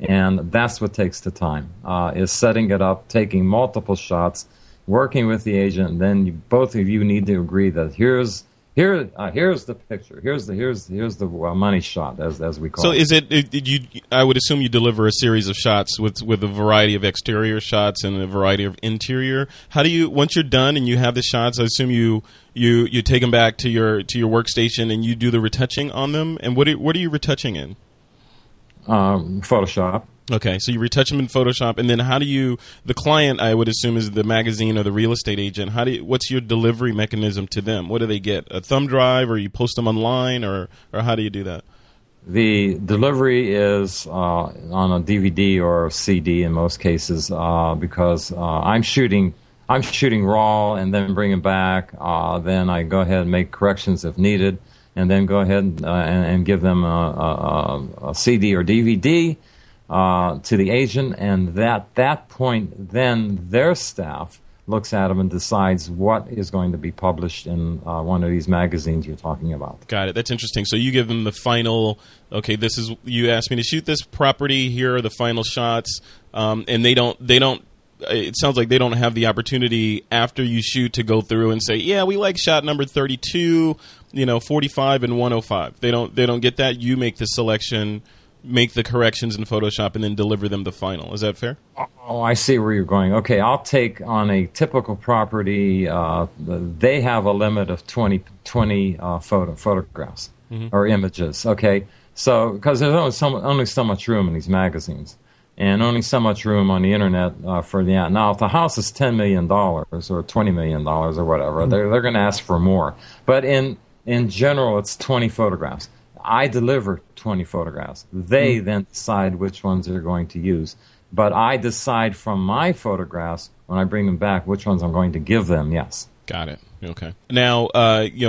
And that's what takes the time, is setting it up, taking multiple shots, working with the agent, and then both of you need to agree that here's the picture, here's the money shot, as we call it. So is it? I would assume you deliver a series of shots with a variety of exterior shots and a variety of interior. How do you, once you're done and you have the shots, I assume you take them back to your workstation and you do the retouching on them. And what are you retouching in? Photoshop. Okay, so you retouch them in Photoshop, and then how do you? The client, I would assume, is the magazine or the real estate agent. What's your delivery mechanism to them? What do they get? A thumb drive, or you post them online, or how do you do that? The delivery is on a DVD or a CD in most cases, because I'm shooting raw and then bring it back. Then I go ahead and make corrections if needed. And then go ahead and give them a CD or DVD to the agent, and at that point, then their staff looks at them and decides what is going to be published in one of these magazines you're talking about. Got it. That's interesting. So you give them the final. Okay, this is you asked me to shoot this property. Here are the final shots, and they don't. It sounds like they don't have the opportunity after you shoot to go through and say, yeah, we like shot number 32, 45 and 105. They don't get that. You make the selection, make the corrections in Photoshop, and then deliver them the final. Is that fair? Oh, I see where you're going. Okay, I'll take on a typical property. They have a limit of 20 photographs mm-hmm. or images. Okay, so because there's only so much room in these magazines. And only so much room on the internet for the ad. Now, if the house is $10 million or $20 million or whatever, mm-hmm. they're going to ask for more. But in general, it's 20 photographs. I deliver 20 photographs. They mm-hmm. then decide which ones they're going to use. But I decide from my photographs when I bring them back which ones I'm going to give them. Yes. Got it. Okay. Now,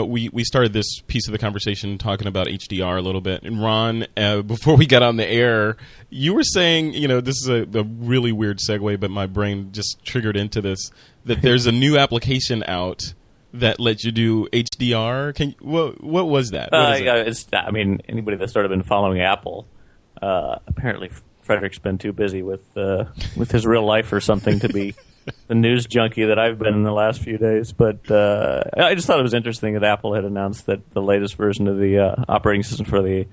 we started this piece of the conversation talking about HDR a little bit. And Ron, before we got on the air, you were saying, this is a really weird segue, but my brain just triggered into this, that there's a new application out that lets you do HDR. What was that? Anybody that's sort of been following Apple, apparently Frederick's been too busy with his real life or something to be... the news junkie that I've been in the last few days, but I just thought it was interesting that Apple had announced that the latest version of the operating system for the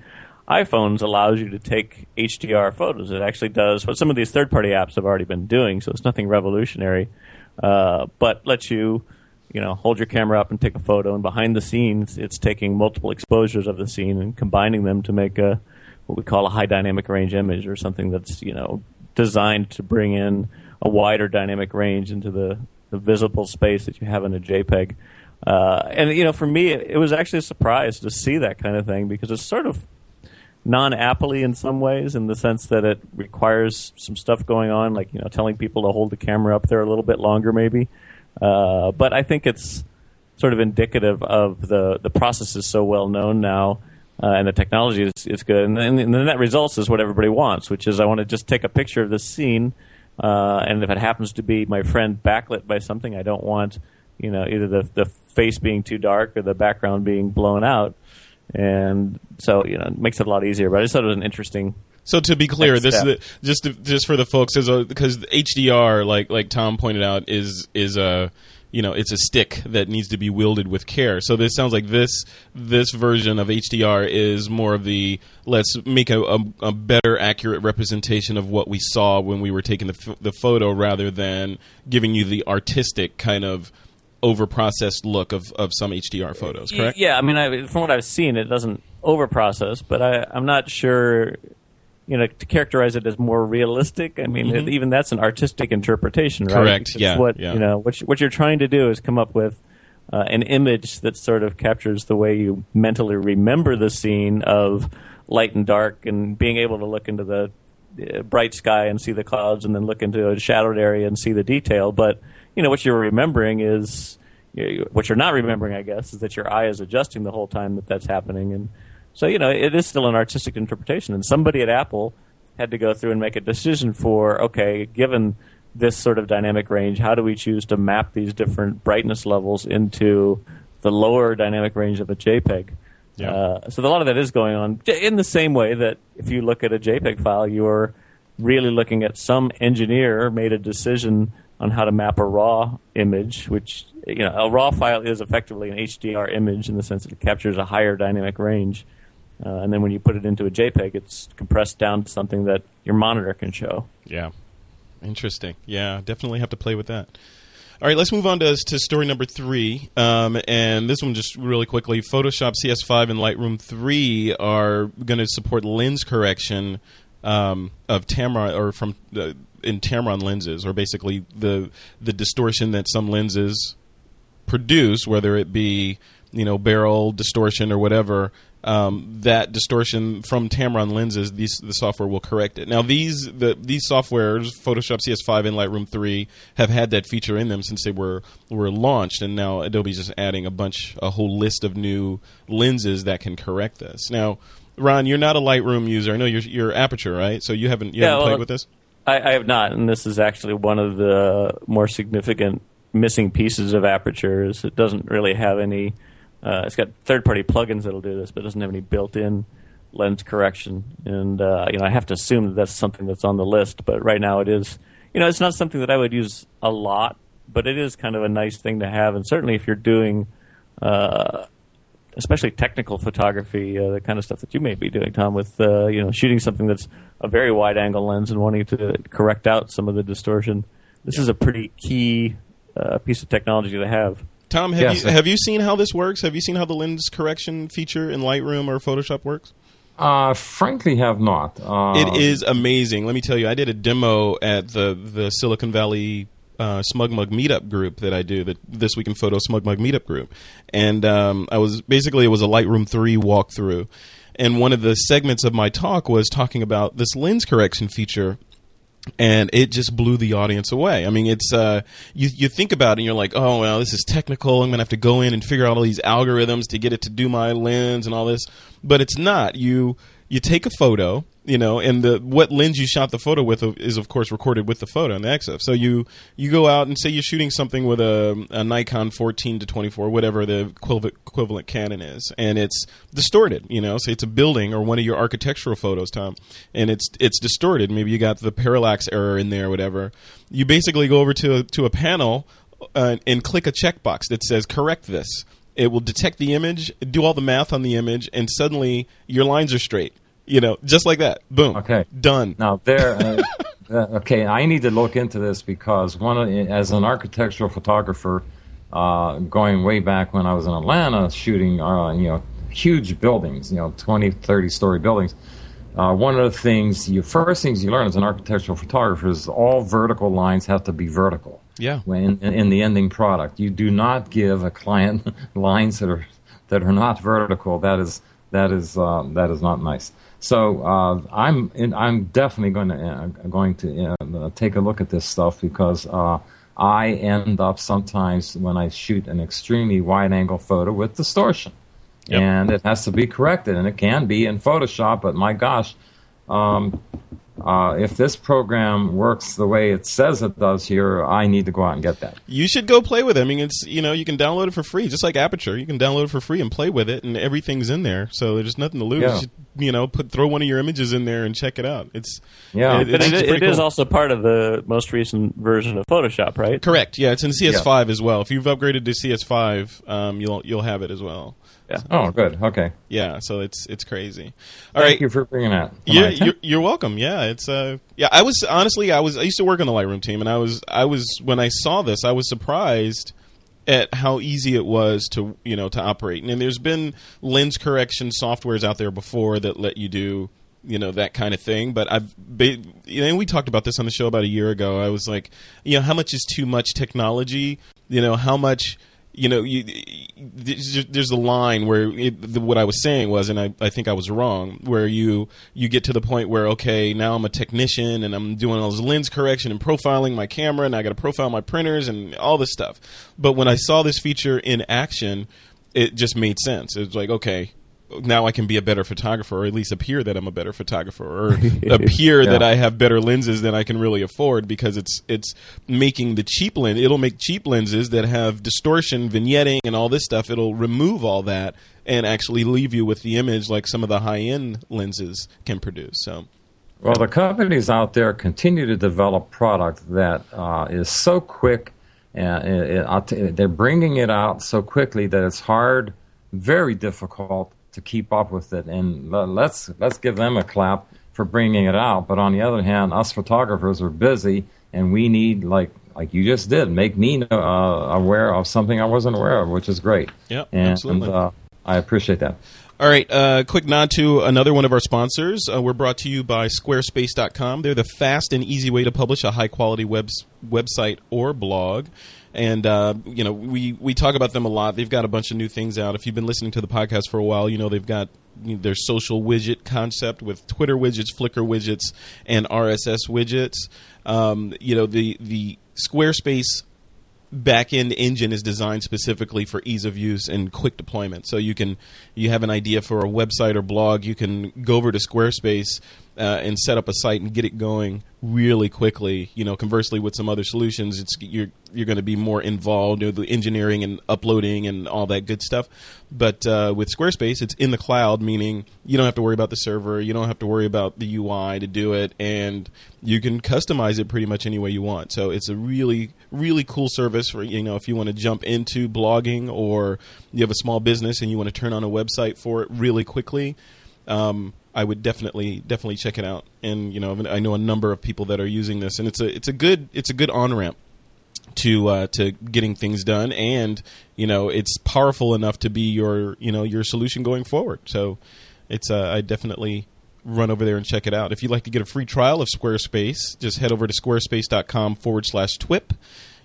iPhones allows you to take HDR photos. It actually does what some of these third-party apps have already been doing, so it's nothing revolutionary, but lets you, hold your camera up and take a photo, and behind the scenes, it's taking multiple exposures of the scene and combining them to make what we call a high dynamic range image, or something that's, designed to bring in a wider dynamic range into the the visible space that you have in a JPEG. And, you know, for me, it was actually a surprise to see that kind of thing because it's sort of non-Apple-y in some ways in the sense that it requires some stuff going on, like, you know, telling people to hold the camera up there a little bit longer maybe. But I think it's sort of indicative of the process is so well known now and the technology is good. And the net results is what everybody wants, which is I want to just take a picture of this scene. And if it happens to be my friend backlit by something, I don't want, you know, either the face being too dark or the background being blown out. And so, you know, it makes it a lot easier. But I just thought it was an interesting. So to be clear, this step. Is the, just for the folks, because HDR, like Tom pointed out, is a, you know, it's a stick that needs to be wielded with care. So this sounds like this version of HDR is more of the let's make a better accurate representation of what we saw when we were taking the photo, rather than giving you the artistic kind of overprocessed look of some HDR photos, correct? Yeah, I mean, from what I've seen, it doesn't overprocess, but I'm not sure, you know, to characterize it as more realistic. I mean, mm-hmm. Even that's an artistic interpretation, right? Correct. Because yeah. What, yeah. You know, what you're trying to do is come up with an image that sort of captures the way you mentally remember the scene of light and dark, and being able to look into the bright sky and see the clouds, and then look into a shadowed area and see the detail, but. You know, what you're remembering is what you're not remembering, I guess, is that your eye is adjusting the whole time that's happening. And so, you know, it is still an artistic interpretation. And somebody at Apple had to go through and make a decision for, okay, given this sort of dynamic range, how do we choose to map these different brightness levels into the lower dynamic range of a JPEG? Yeah. So a lot of that is going on in the same way that if you look at a JPEG file, you're really looking at some engineer made a decision on how to map a raw image, which, you know, a raw file is effectively an HDR image in the sense that it captures a higher dynamic range. And then when you put it into a JPEG, it's compressed down to something that your monitor can show. Yeah. Interesting. Yeah, definitely have to play with that. All right, let's move on to story number 3. And this one just really quickly. Photoshop CS5 and Lightroom 3 are going to support lens correction of Tamron, or from in Tamron lenses, or basically the distortion that some lenses produce, whether it be, you know, barrel distortion or whatever, that distortion from Tamron lenses, the software will correct it. Now these softwares, Photoshop CS5 and Lightroom 3, have had that feature in them since they were launched, and now Adobe's just adding a whole list of new lenses that can correct this. Now, Ron, you're not a Lightroom user. I know you're Aperture, right? So you haven't played with this? I have not, and this is actually one of the more significant missing pieces of Aperture. Is it doesn't really have any. It's got third-party plugins that'll do this, but it doesn't have any built-in lens correction. And you know, I have to assume that that's something that's on the list. But right now, it is. You know, it's not something that I would use a lot, but it is kind of a nice thing to have. And certainly, if you're doing, especially technical photography, the kind of stuff that you may be doing, Tom, with you know, shooting something that's a very wide-angle lens and wanting to correct out some of the distortion. This is a pretty key piece of technology to have. Tom, have you seen how this works? Have you seen how the lens correction feature in Lightroom or Photoshop works? Frankly, have not. It is amazing. Let me tell you, I did a demo at the Silicon Valley Smug Mug meetup group that I do, the This Week in Photo Smug Mug meetup group, and it was a Lightroom 3 walkthrough, and one of the segments of my talk was talking about this lens correction feature, and it just blew the audience away. I mean, it's you think about it and you're like, oh well, this is technical, I'm gonna have to go in and figure out all these algorithms to get it to do my lens and all this, but it's not. You take a photo, you know, and what lens you shot the photo with is, of course, recorded with the photo in the EXIF. So you go out and say you're shooting something with a Nikon 14-24, whatever the equivalent Canon is, and it's distorted, you know. So it's a building or one of your architectural photos, Tom, and it's distorted. Maybe you got the parallax error in there, whatever. You basically go over to a panel and click a checkbox that says correct this. It will detect the image, do all the math on the image, and suddenly your lines are straight. You know, just like that. Boom. Okay. Done. Now there. Okay, I need to look into this because as an architectural photographer, going way back when I was in Atlanta shooting, you know, huge buildings, you know, 20, 30-story buildings. One of the things you learn as an architectural photographer is all vertical lines have to be vertical. Yeah. When in the ending product, you do not give a client lines that are not vertical. That is not nice. So I'm definitely going to take a look at this stuff, because I end up sometimes when I shoot an extremely wide-angle photo with distortion. Yep. And it has to be corrected, and it can be in Photoshop, but my gosh, if this program works the way it says it does here, I need to go out and get that. You should go play with it. I mean, it's, you can download it for free, just like Aperture. You can download it for free and play with it, and everything's in there. So there's nothing to lose. Yeah. You should, throw one of your images in there and check it out. It is also part of the most recent version of Photoshop, right? Correct. Yeah, it's in CS5 as well. If you've upgraded to CS5, you'll have it as well. Yeah. Oh, good. Okay. Yeah. So it's crazy. Thank you for bringing that. Yeah, you're welcome. Yeah. It's I used to work on the Lightroom team, and when I saw this, I was surprised at how easy it was to operate. And there's been lens correction softwares out there before that let you do that kind of thing, but we talked about this on the show about a year ago. I was like, how much is too much technology? How much. There's a line where what I was saying was, and I think I was wrong, where you get to the point where, okay, now I'm a technician and I'm doing all this lens correction and profiling my camera, and I got to profile my printers and all this stuff. But when I saw this feature in action, it just made sense. It was like, okay, now I can be a better photographer, or at least appear that I'm a better photographer, or appear that I have better lenses than I can really afford, because it's making the cheap lens. It'll make cheap lenses that have distortion, vignetting, and all this stuff. It'll remove all that and actually leave you with the image like some of the high-end lenses can produce. So, well, the companies out there continue to develop product that is so quick, and they're bringing it out so quickly that it's hard, very difficult to keep up with it, and let's give them a clap for bringing it out. But on the other hand, us photographers are busy, and we need, like you just did, make me aware of something I wasn't aware of, which is great. Yeah, absolutely. And I appreciate that. All right, quick nod to another one of our sponsors. We're brought to you by Squarespace.com. They're the fast and easy way to publish a high-quality website or blog. And, we talk about them a lot. They've got a bunch of new things out. If you've been listening to the podcast for a while, they've got their social widget concept with Twitter widgets, Flickr widgets, and RSS widgets. The Squarespace back-end engine is designed specifically for ease of use and quick deployment. So you have an idea for a website or blog, you can go over to Squarespace and set up a site and get it going really quickly. Conversely, with some other solutions, you're going to be more involved with the engineering and uploading and all that good stuff. But with Squarespace, it's in the cloud, meaning you don't have to worry about the server, you don't have to worry about the UI to do it, and you can customize it pretty much any way you want. So it's a really, really cool service for if you want to jump into blogging, or you have a small business and you want to turn on a website for it really quickly. I would definitely check it out, and I know a number of people that are using this, and it's a good on-ramp to getting things done, and it's powerful enough to be your your solution going forward. So it's I definitely run over there and check it out. If you'd like to get a free trial of Squarespace, just head over to squarespace.com/twip.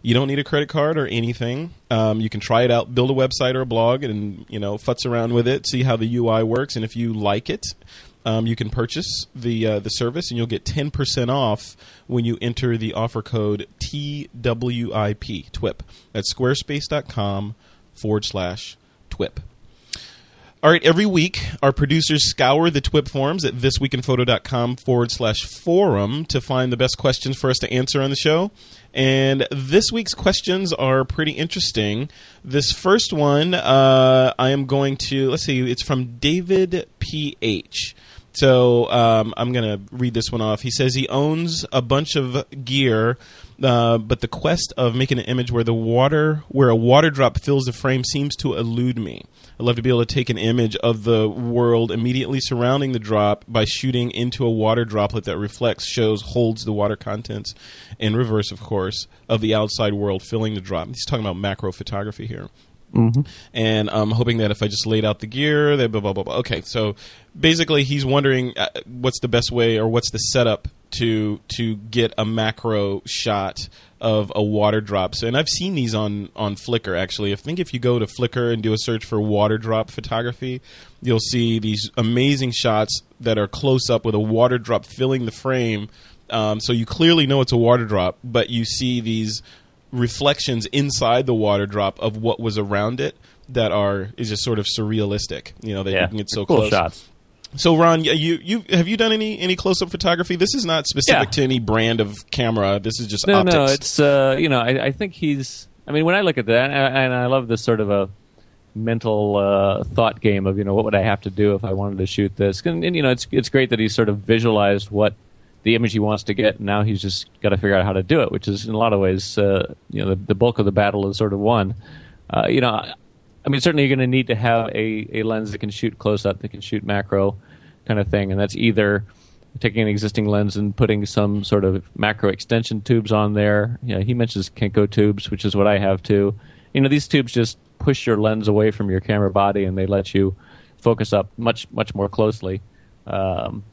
You don't need a credit card or anything. You can try it out, build a website or a blog, and futz around with it, see how the UI works, and if you like it, you can purchase the service, and you'll get 10% off when you enter the offer code TWIP, TWIP. That's squarespace.com/TWIP. All right, every week, our producers scour the TWIP forums at thisweekinphoto.com /forum to find the best questions for us to answer on the show. And this week's questions are pretty interesting. This first one, I am going to, it's from David PH. So I'm going to read this one off. He says he owns a bunch of gear, but the quest of making an image where a water drop fills the frame seems to elude me. I'd love to be able to take an image of the world immediately surrounding the drop by shooting into a water droplet that reflects, shows, holds the water contents in reverse, of course, of the outside world filling the drop. He's talking about macro photography here. Mm-hmm. And I'm hoping that if I just laid out the gear, that blah, blah, blah, blah. Okay, so basically he's wondering what's the best way, or what's the setup to get a macro shot of a water drop. So, and I've seen these on Flickr, actually. I think if you go to Flickr and do a search for water drop photography, you'll see these amazing shots that are close up with a water drop filling the frame. So you clearly know it's a water drop, but you see these reflections inside the water drop of what was around it that is just sort of surrealistic. You know, that you can get so cool close. Shots. So, Ron, have you done any close-up photography? This is not specific to any brand of camera. This is just optics. No, it's I think he's. I mean, when I look at that, and I love this sort of a mental thought game of what would I have to do if I wanted to shoot this, and it's great that he's sort of visualized what the image he wants to get. And now he's just got to figure out how to do it, which is in a lot of ways the bulk of the battle is sort of won. I mean, certainly you're going to need to have a lens that can shoot close-up, that can shoot macro kind of thing, and that's either taking an existing lens and putting some sort of macro extension tubes on there. He mentions Kenko tubes, which is what I have too. These tubes just push your lens away from your camera body, and they let you focus up much, much more closely.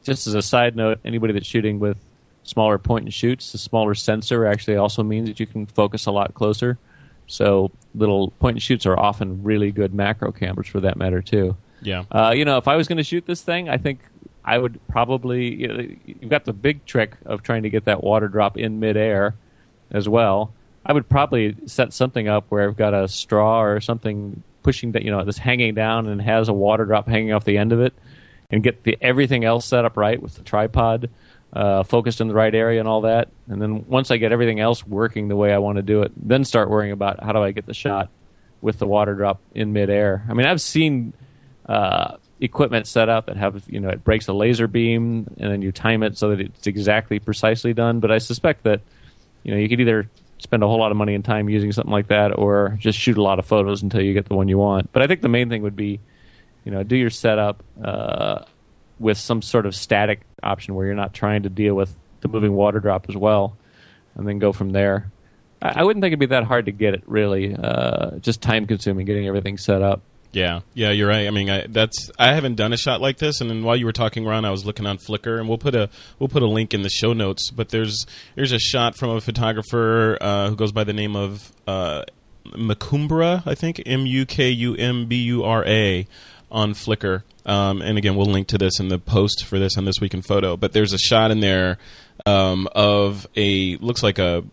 Just as a side note, anybody that's shooting with smaller point-and-shoots, the smaller sensor actually also means that you can focus a lot closer. So little point-and-shoots are often really good macro cameras for that matter, too. Yeah. If I was going to shoot this thing, I think I would probably... you've got the big trick of trying to get that water drop in midair as well. I would probably set something up where I've got a straw or something pushing that, that's hanging down and has a water drop hanging off the end of it, and get everything else set up right with the tripod focused in the right area and all that. And then once I get everything else working the way I want to do it, then start worrying about how do I get the shot with the water drop in midair. I mean, I've seen equipment set up that have, it breaks a laser beam and then you time it so that it's exactly precisely done. But I suspect that, you could either spend a whole lot of money and time using something like that or just shoot a lot of photos until you get the one you want. But I think the main thing would be, do your setup with some sort of static option where you're not trying to deal with the moving water drop as well, and then go from there. I wouldn't think it'd be that hard to get it, really. Just time-consuming, getting everything set up. Yeah, you're right. I mean, I haven't done a shot like this. And then while you were talking, Ron, I was looking on Flickr, and we'll put a link in the show notes. But there's a shot from a photographer who goes by the name of Mukumbra, I think, Mukumbra on Flickr. And again, we'll link to this in the post for this on This Week in Photo. But there's a shot in there of looks like a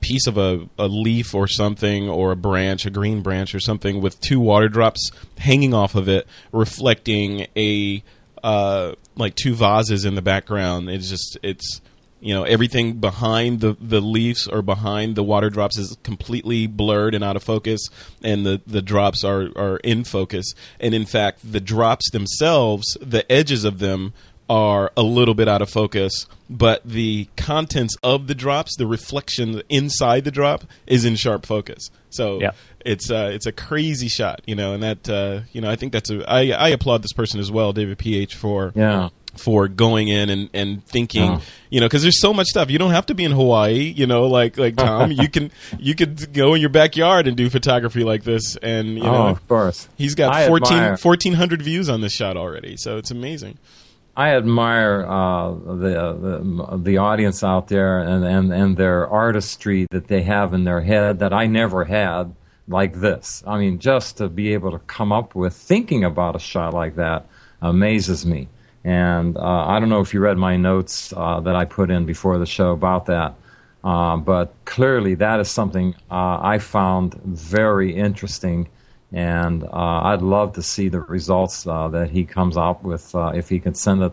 piece of a leaf or something, or a branch, a green branch or something, with two water drops hanging off of it, reflecting like two vases in the background. It's everything behind the leaves or behind the water drops is completely blurred and out of focus, and the drops are in focus. And in fact, the drops themselves, the edges of them, are a little bit out of focus, but the contents of the drops, the reflection inside the drop, is in sharp focus. So it's a crazy shot, and that I think that's I applaud this person as well, David P.H., for going in and thinking, because there's so much stuff. You don't have to be in Hawaii, like Tom. you could go in your backyard and do photography like this. And of course, he's got 1,400 views on this shot already, so it's amazing. I admire the audience out there and their artistry that they have in their head that I never had, like this. I mean, just to be able to come up with thinking about a shot like that amazes me. And I don't know if you read my notes that I put in before the show about that, but clearly that is something I found very interesting, and I'd love to see the results that he comes out with if he can send it,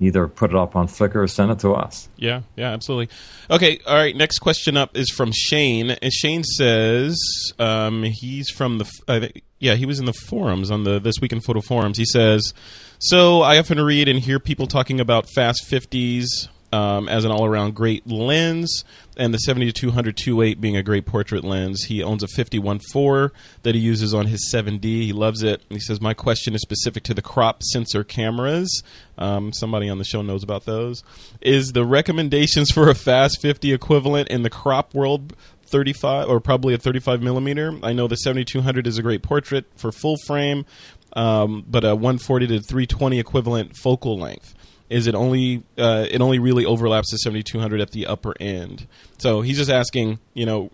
either put it up on Flickr or send it to us. Yeah, absolutely. Okay, all right, next question up is from Shane. And Shane says he's from the... he was in the forums, on the This Week in Photo forums. He says, so I often read and hear people talking about fast 50s as an all-around great lens, and the 70-200 2.8 being a great portrait lens. He owns a 51.4 that he uses on his 7D. He loves it. He says, my question is specific to the crop sensor cameras. Somebody on the show knows about those. Is the recommendations for a fast 50 equivalent in the crop world 35, or probably a 35 millimeter? I know the 70-200 is a great portrait for full frame, but a 140 to 320 equivalent focal length. is it only really overlaps to 7200 at the upper end. So he's just asking, you know,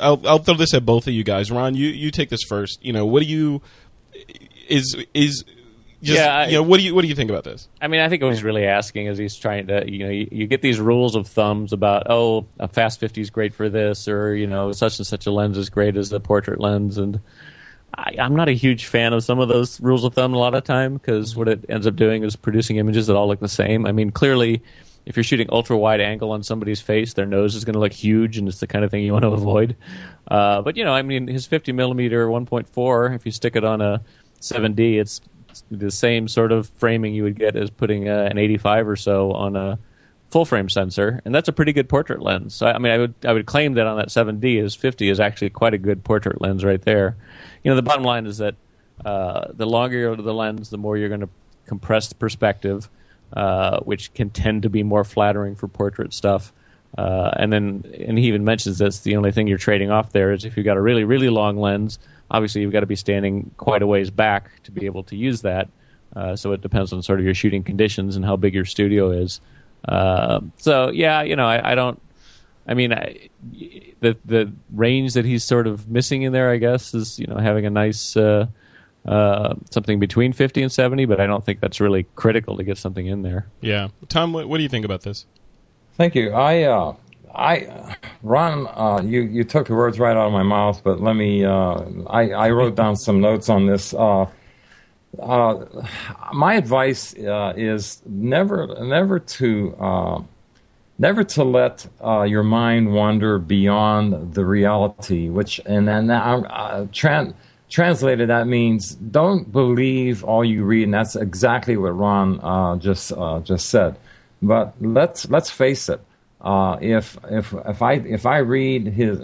I'll throw this at both of you guys. Ron, you take this first. You know, what do you what do you think about this? I mean, I think what he's really asking is he's trying to, you know, you get these rules of thumbs about, oh, a fast 50 is great for this, or, you know, such and such a lens is great as the portrait lens, and I'm not a huge fan of some of those rules of thumb a lot of time, because what it ends up doing is producing images that all look the same. I mean, clearly, if you're shooting ultra-wide angle on somebody's face, their nose is going to look huge, and it's the kind of thing you want to avoid. But, you know, I mean, his 50mm 1.4, if you stick it on a 7D, it's the same sort of framing you would get as putting an 85 or so on a full-frame sensor, and that's a pretty good portrait lens. So, I mean, I would claim that on that 7D, his 50 is actually quite a good portrait lens right there. You know, the bottom line is that the longer you go to the lens, the more you're going to compress the perspective, which can tend to be more flattering for portrait stuff. And he even mentions that's the only thing you're trading off there is if you've got a really, really long lens, obviously you've got to be standing quite a ways back to be able to use that. So it depends on sort of your shooting conditions and how big your studio is. The range that he's sort of missing in there, I guess, is, you know, having a nice something between 50 and 70, but I don't think that's really critical to get something in there. Yeah. Tom, what do you think about this? Thank you. Ron, you took the words right out of my mouth, but let me, I wrote down some notes on this. My advice is never to let your mind wander beyond the reality. Translated, that means don't believe all you read, and that's exactly what Ron just said. But let's face it. If I read his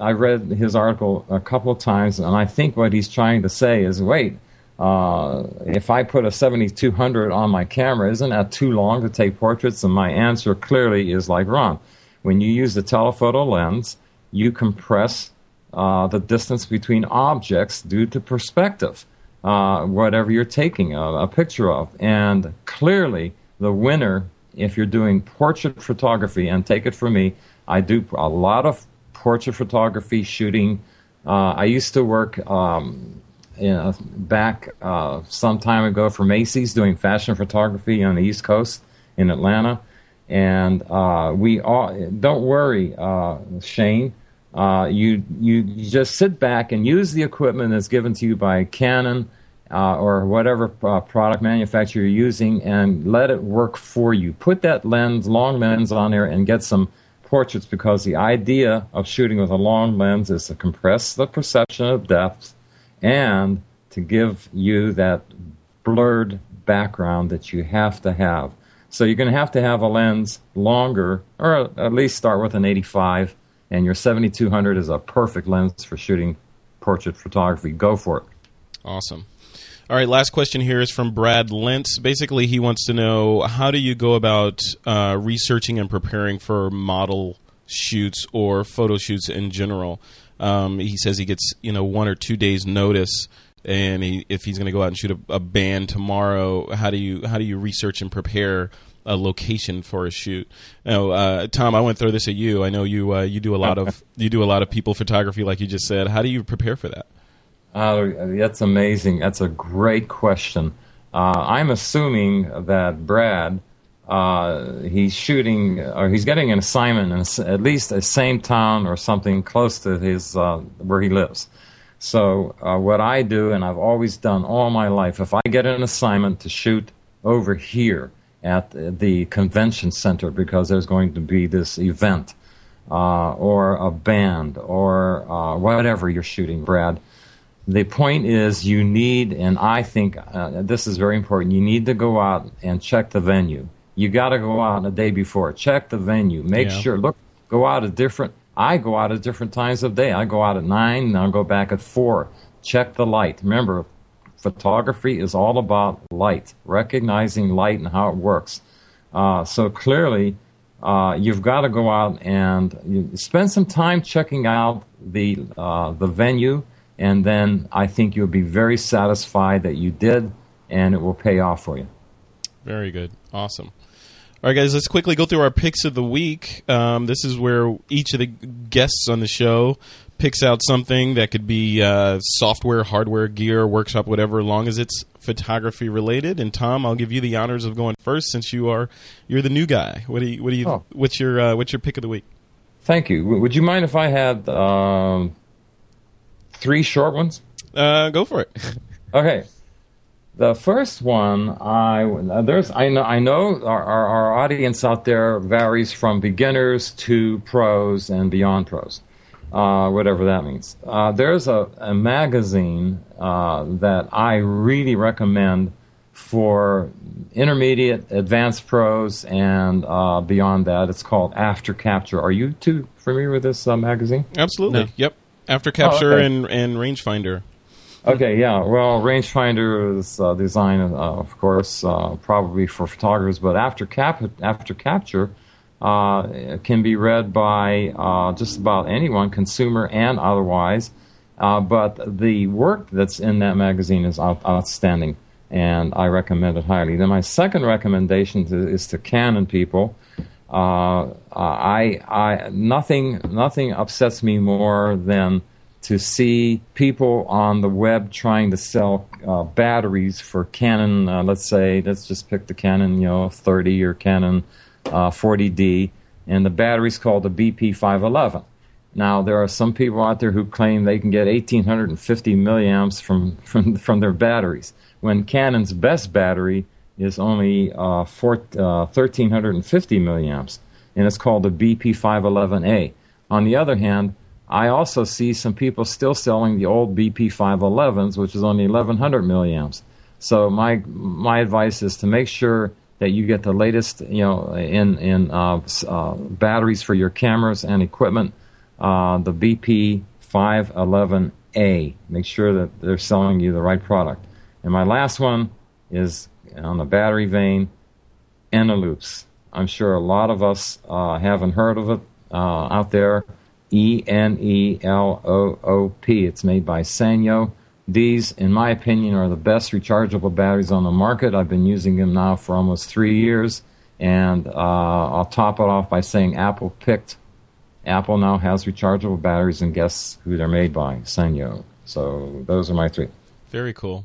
article a couple of times, and I think what he's trying to say is wait. If I put a 7200 on my camera, isn't that too long to take portraits? And my answer clearly is like Ron. When you use the telephoto lens, you compress the distance between objects due to perspective, whatever you're taking a picture of. And clearly, the winner, if you're doing portrait photography, and take it from me, I do a lot of portrait photography shooting. I used to work... back some time ago for Macy's doing fashion photography on the East Coast in Atlanta. And we all, don't worry, Shane, you just sit back and use the equipment that's given to you by Canon or whatever product manufacturer you're using and let it work for you. Put that lens, long lens on there and get some portraits because the idea of shooting with a long lens is to compress the perception of depth and to give you that blurred background that you have to have. So you're going to have a lens longer, or at least start with an 85, and your 7200 is a perfect lens for shooting portrait photography. Go for it. Awesome. All right, last question here is from Brad Lentz. Basically, he wants to know, how do you go about researching and preparing for model shoots or photo shoots in general? He says he gets, you know, 1 or 2 days notice, and if he's going to go out and shoot a band tomorrow, how do you research and prepare a location for a shoot? Now, Tom, I want to throw this at you. I know you do a lot of people photography, like you just said. How do you prepare for that? That's amazing. That's a great question. I'm assuming that Brad. He's shooting, or he's getting an assignment in at least the same town or something close to his where he lives. So what I do, and I've always done all my life, if I get an assignment to shoot over here at the convention center because there's going to be this event or a band or whatever you're shooting, Brad, the point is you need, and I think this is very important, you need to go out and check the venue. You got to go out a day before. Check the venue. Make sure. Look, go out at different. I go out at different times of day. I go out at 9, and I'll go back at 4. Check the light. Remember, photography is all about light, recognizing light and how it works. So clearly, you've got to go out and spend some time checking out the venue, and then I think you'll be very satisfied that you did, and it will pay off for you. Very good. Awesome. All right, guys, let's quickly go through our picks of the week. This is where each of the guests on the show picks out something that could be software, hardware, gear, workshop, whatever, as long as it's photography related. And Tom, I'll give you the honors of going first since you're the new guy. What's your pick of the week? Thank you. Would you mind if I had three short ones? Go for it. Okay. The first one, I know our audience out there varies from beginners to pros and beyond pros, whatever that means. There's a magazine that I really recommend for intermediate, advanced pros, and beyond that. It's called After Capture. Are you two familiar with this magazine? Absolutely. No. Yep. After Capture and Rangefinder. Okay, yeah. Well, Rangefinder is designed, of course, probably for photographers, but After Capture can be read by just about anyone, consumer and otherwise. But the work that's in that magazine is outstanding, and I recommend it highly. Then my second recommendation is to Canon people. Nothing upsets me more than to see people on the web trying to sell batteries for Canon, let's just pick the Canon 30 or Canon 40D, and the battery's called the BP511. Now, there are some people out there who claim they can get 1,850 milliamps from their batteries, when Canon's best battery is only 1,350 milliamps, and it's called the BP511A. On the other hand, I also see some people still selling the old BP511s, which is only 1,100 milliamps. So my advice is to make sure that you get the latest, in batteries for your cameras and equipment. The BP511A. Make sure that they're selling you the right product. And my last one is on the battery vein, Eneloops. I'm sure a lot of us haven't heard of it out there. Eneloop. It's made by Sanyo. These, in my opinion, are the best rechargeable batteries on the market. I've been using them now for almost 3 years, and I'll top it off by saying Apple picked. Apple now has rechargeable batteries, and guess who they're made by? Sanyo. So those are my three. Very cool.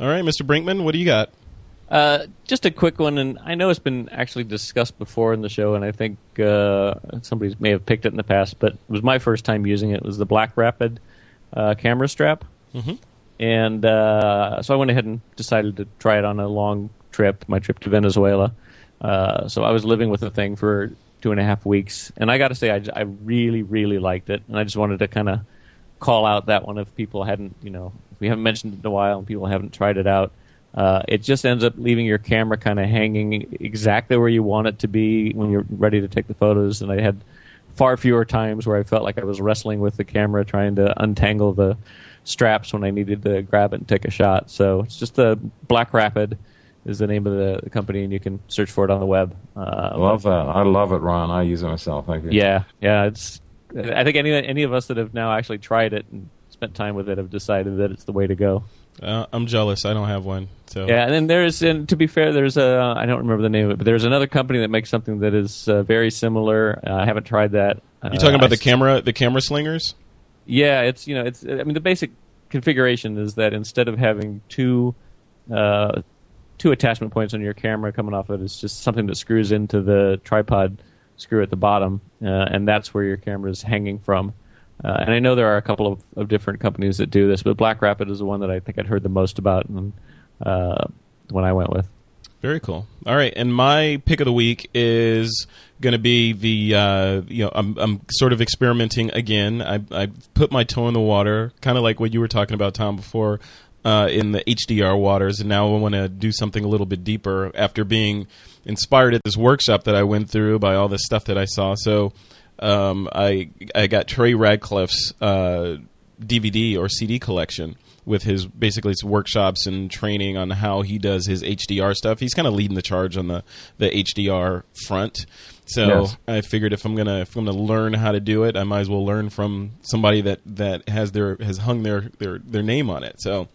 All right, Mr. Brinkman, what do you got? Just a quick one, and I know it's been actually discussed before in the show, and I think somebody may have picked it in the past, but it was my first time using it. It was the Black Rapid camera strap. Mm-hmm. And so I went ahead and decided to try it on a long trip, my trip to Venezuela. So I was living with the thing for 2.5 weeks, and I got to say I really, really liked it, and I just wanted to kind of call out that one if people hadn't, if we haven't mentioned it in a while and people haven't tried it out. It just ends up leaving your camera kind of hanging exactly where you want it to be when you're ready to take the photos. And I had far fewer times where I felt like I was wrestling with the camera trying to untangle the straps when I needed to grab it and take a shot. So it's just the Black Rapid is the name of the company, and you can search for it on the web. Love that. I love it, Ron. I use it myself. Thank you. Yeah. I think any of us that have now actually tried it and spent time with it have decided that it's the way to go. I'm jealous. I don't have one. So. Yeah, and then to be fair, there's I don't remember the name of it, but there's another company that makes something that is very similar. I haven't tried that. You're talking about the camera slingers? Yeah, the basic configuration is that instead of having two attachment points on your camera coming off it's just something that screws into the tripod screw at the bottom, and that's where your camera is hanging from. And I know there are a couple of different companies that do this, but Black Rapid is the one that I think I'd heard the most about and when I went with. Very cool. All right, and my pick of the week is going to be the, I'm sort of experimenting again. I put my toe in the water, kind of like what you were talking about, Tom, before, in the HDR waters, and now I want to do something a little bit deeper after being inspired at this workshop that I went through by all the stuff that I saw. So I got Trey Radcliffe's DVD or CD collection with his his workshops and training on how he does his HDR stuff. He's kind of leading the charge on the HDR front. So yes. I figured if I'm gonna learn how to do it, I might as well learn from somebody that has hung their name on it. So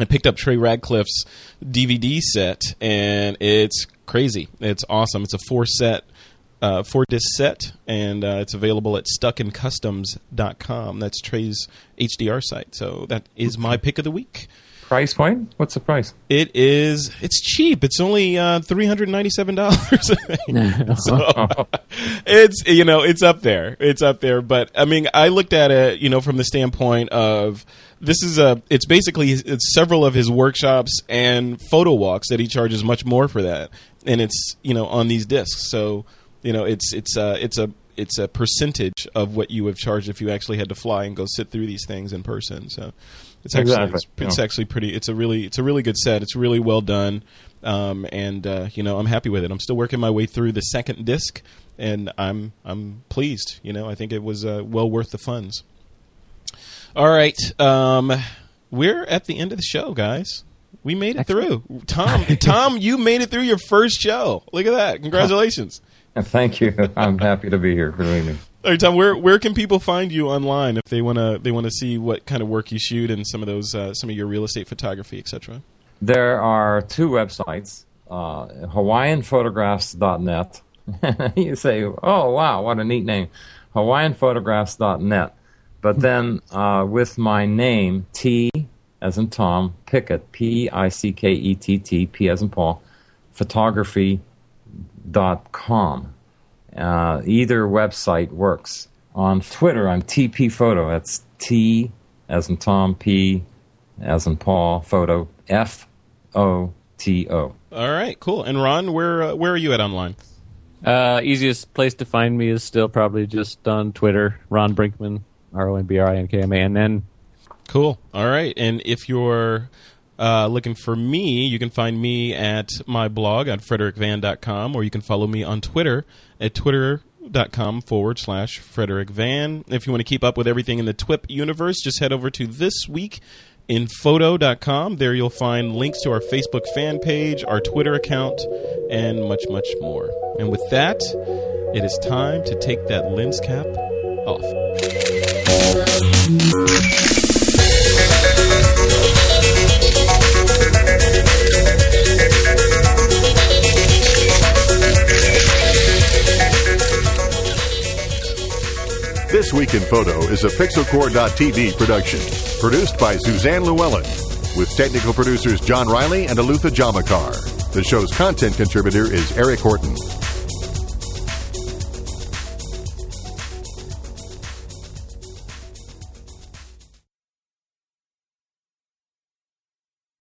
I picked up Trey Radcliffe's DVD set, and it's crazy. It's awesome. It's a four disc set, and it's available at stuckincustoms.com. That's Trey's HDR site. So that is my pick of the week. Price point? What's the price? It is. It's cheap. It's only $397. So it's, you know, it's up there. It's up there. But I mean, I looked at it, you know, from the standpoint of this is a. It's basically it's several of his workshops and photo walks that he charges much more for that, and it's, you know, on these discs. So, you know, it's a percentage of what you would have charged if you actually had to fly and go sit through these things in person. So. It's actually it's actually pretty. It's a really good set. It's really well done, and you know, I'm happy with it. I'm still working my way through the second disc, and I'm pleased. You know, I think it was well worth the funds. All right, we're at the end of the show, guys. We made it through. Tom, you made it through your first show. Look at that! Congratulations. Thank you. I'm happy to be here. Believe me. All right, Tom, where can people find you online if they wanna see what kind of work you shoot and some of those some of your real estate photography, etc.? There are two websites, hawaiianphotographs.net. You say, oh wow, what a neat name, hawaiianphotographs.net. But then with my name, T as in Tom, Pickett, Pickett, P as in Paul, photography.com. Either website works. On Twitter, I'm TP Photo. That's T as in Tom, P as in Paul, Photo, F-O-T-O. All right, cool. And Ron, where are you at online? Easiest place to find me is still probably just on Twitter, Ron Brinkman, RONBRINKMANN. Cool. All right. And if you're... looking for me, you can find me at my blog at frederickvan.com, or you can follow me on Twitter at twitter.com/FrederickVan. If you want to keep up with everything in the TWIP universe, just head over to thisweekinphoto.com. There you'll find links to our Facebook fan page, our Twitter account, and much, much more. And with that, it is time to take that lens cap off. This Week in Photo is a PixelCore.tv production, produced by Suzanne Llewellyn, with technical producers John Riley and Alutha Jamakar. The show's content contributor is Eric Horton.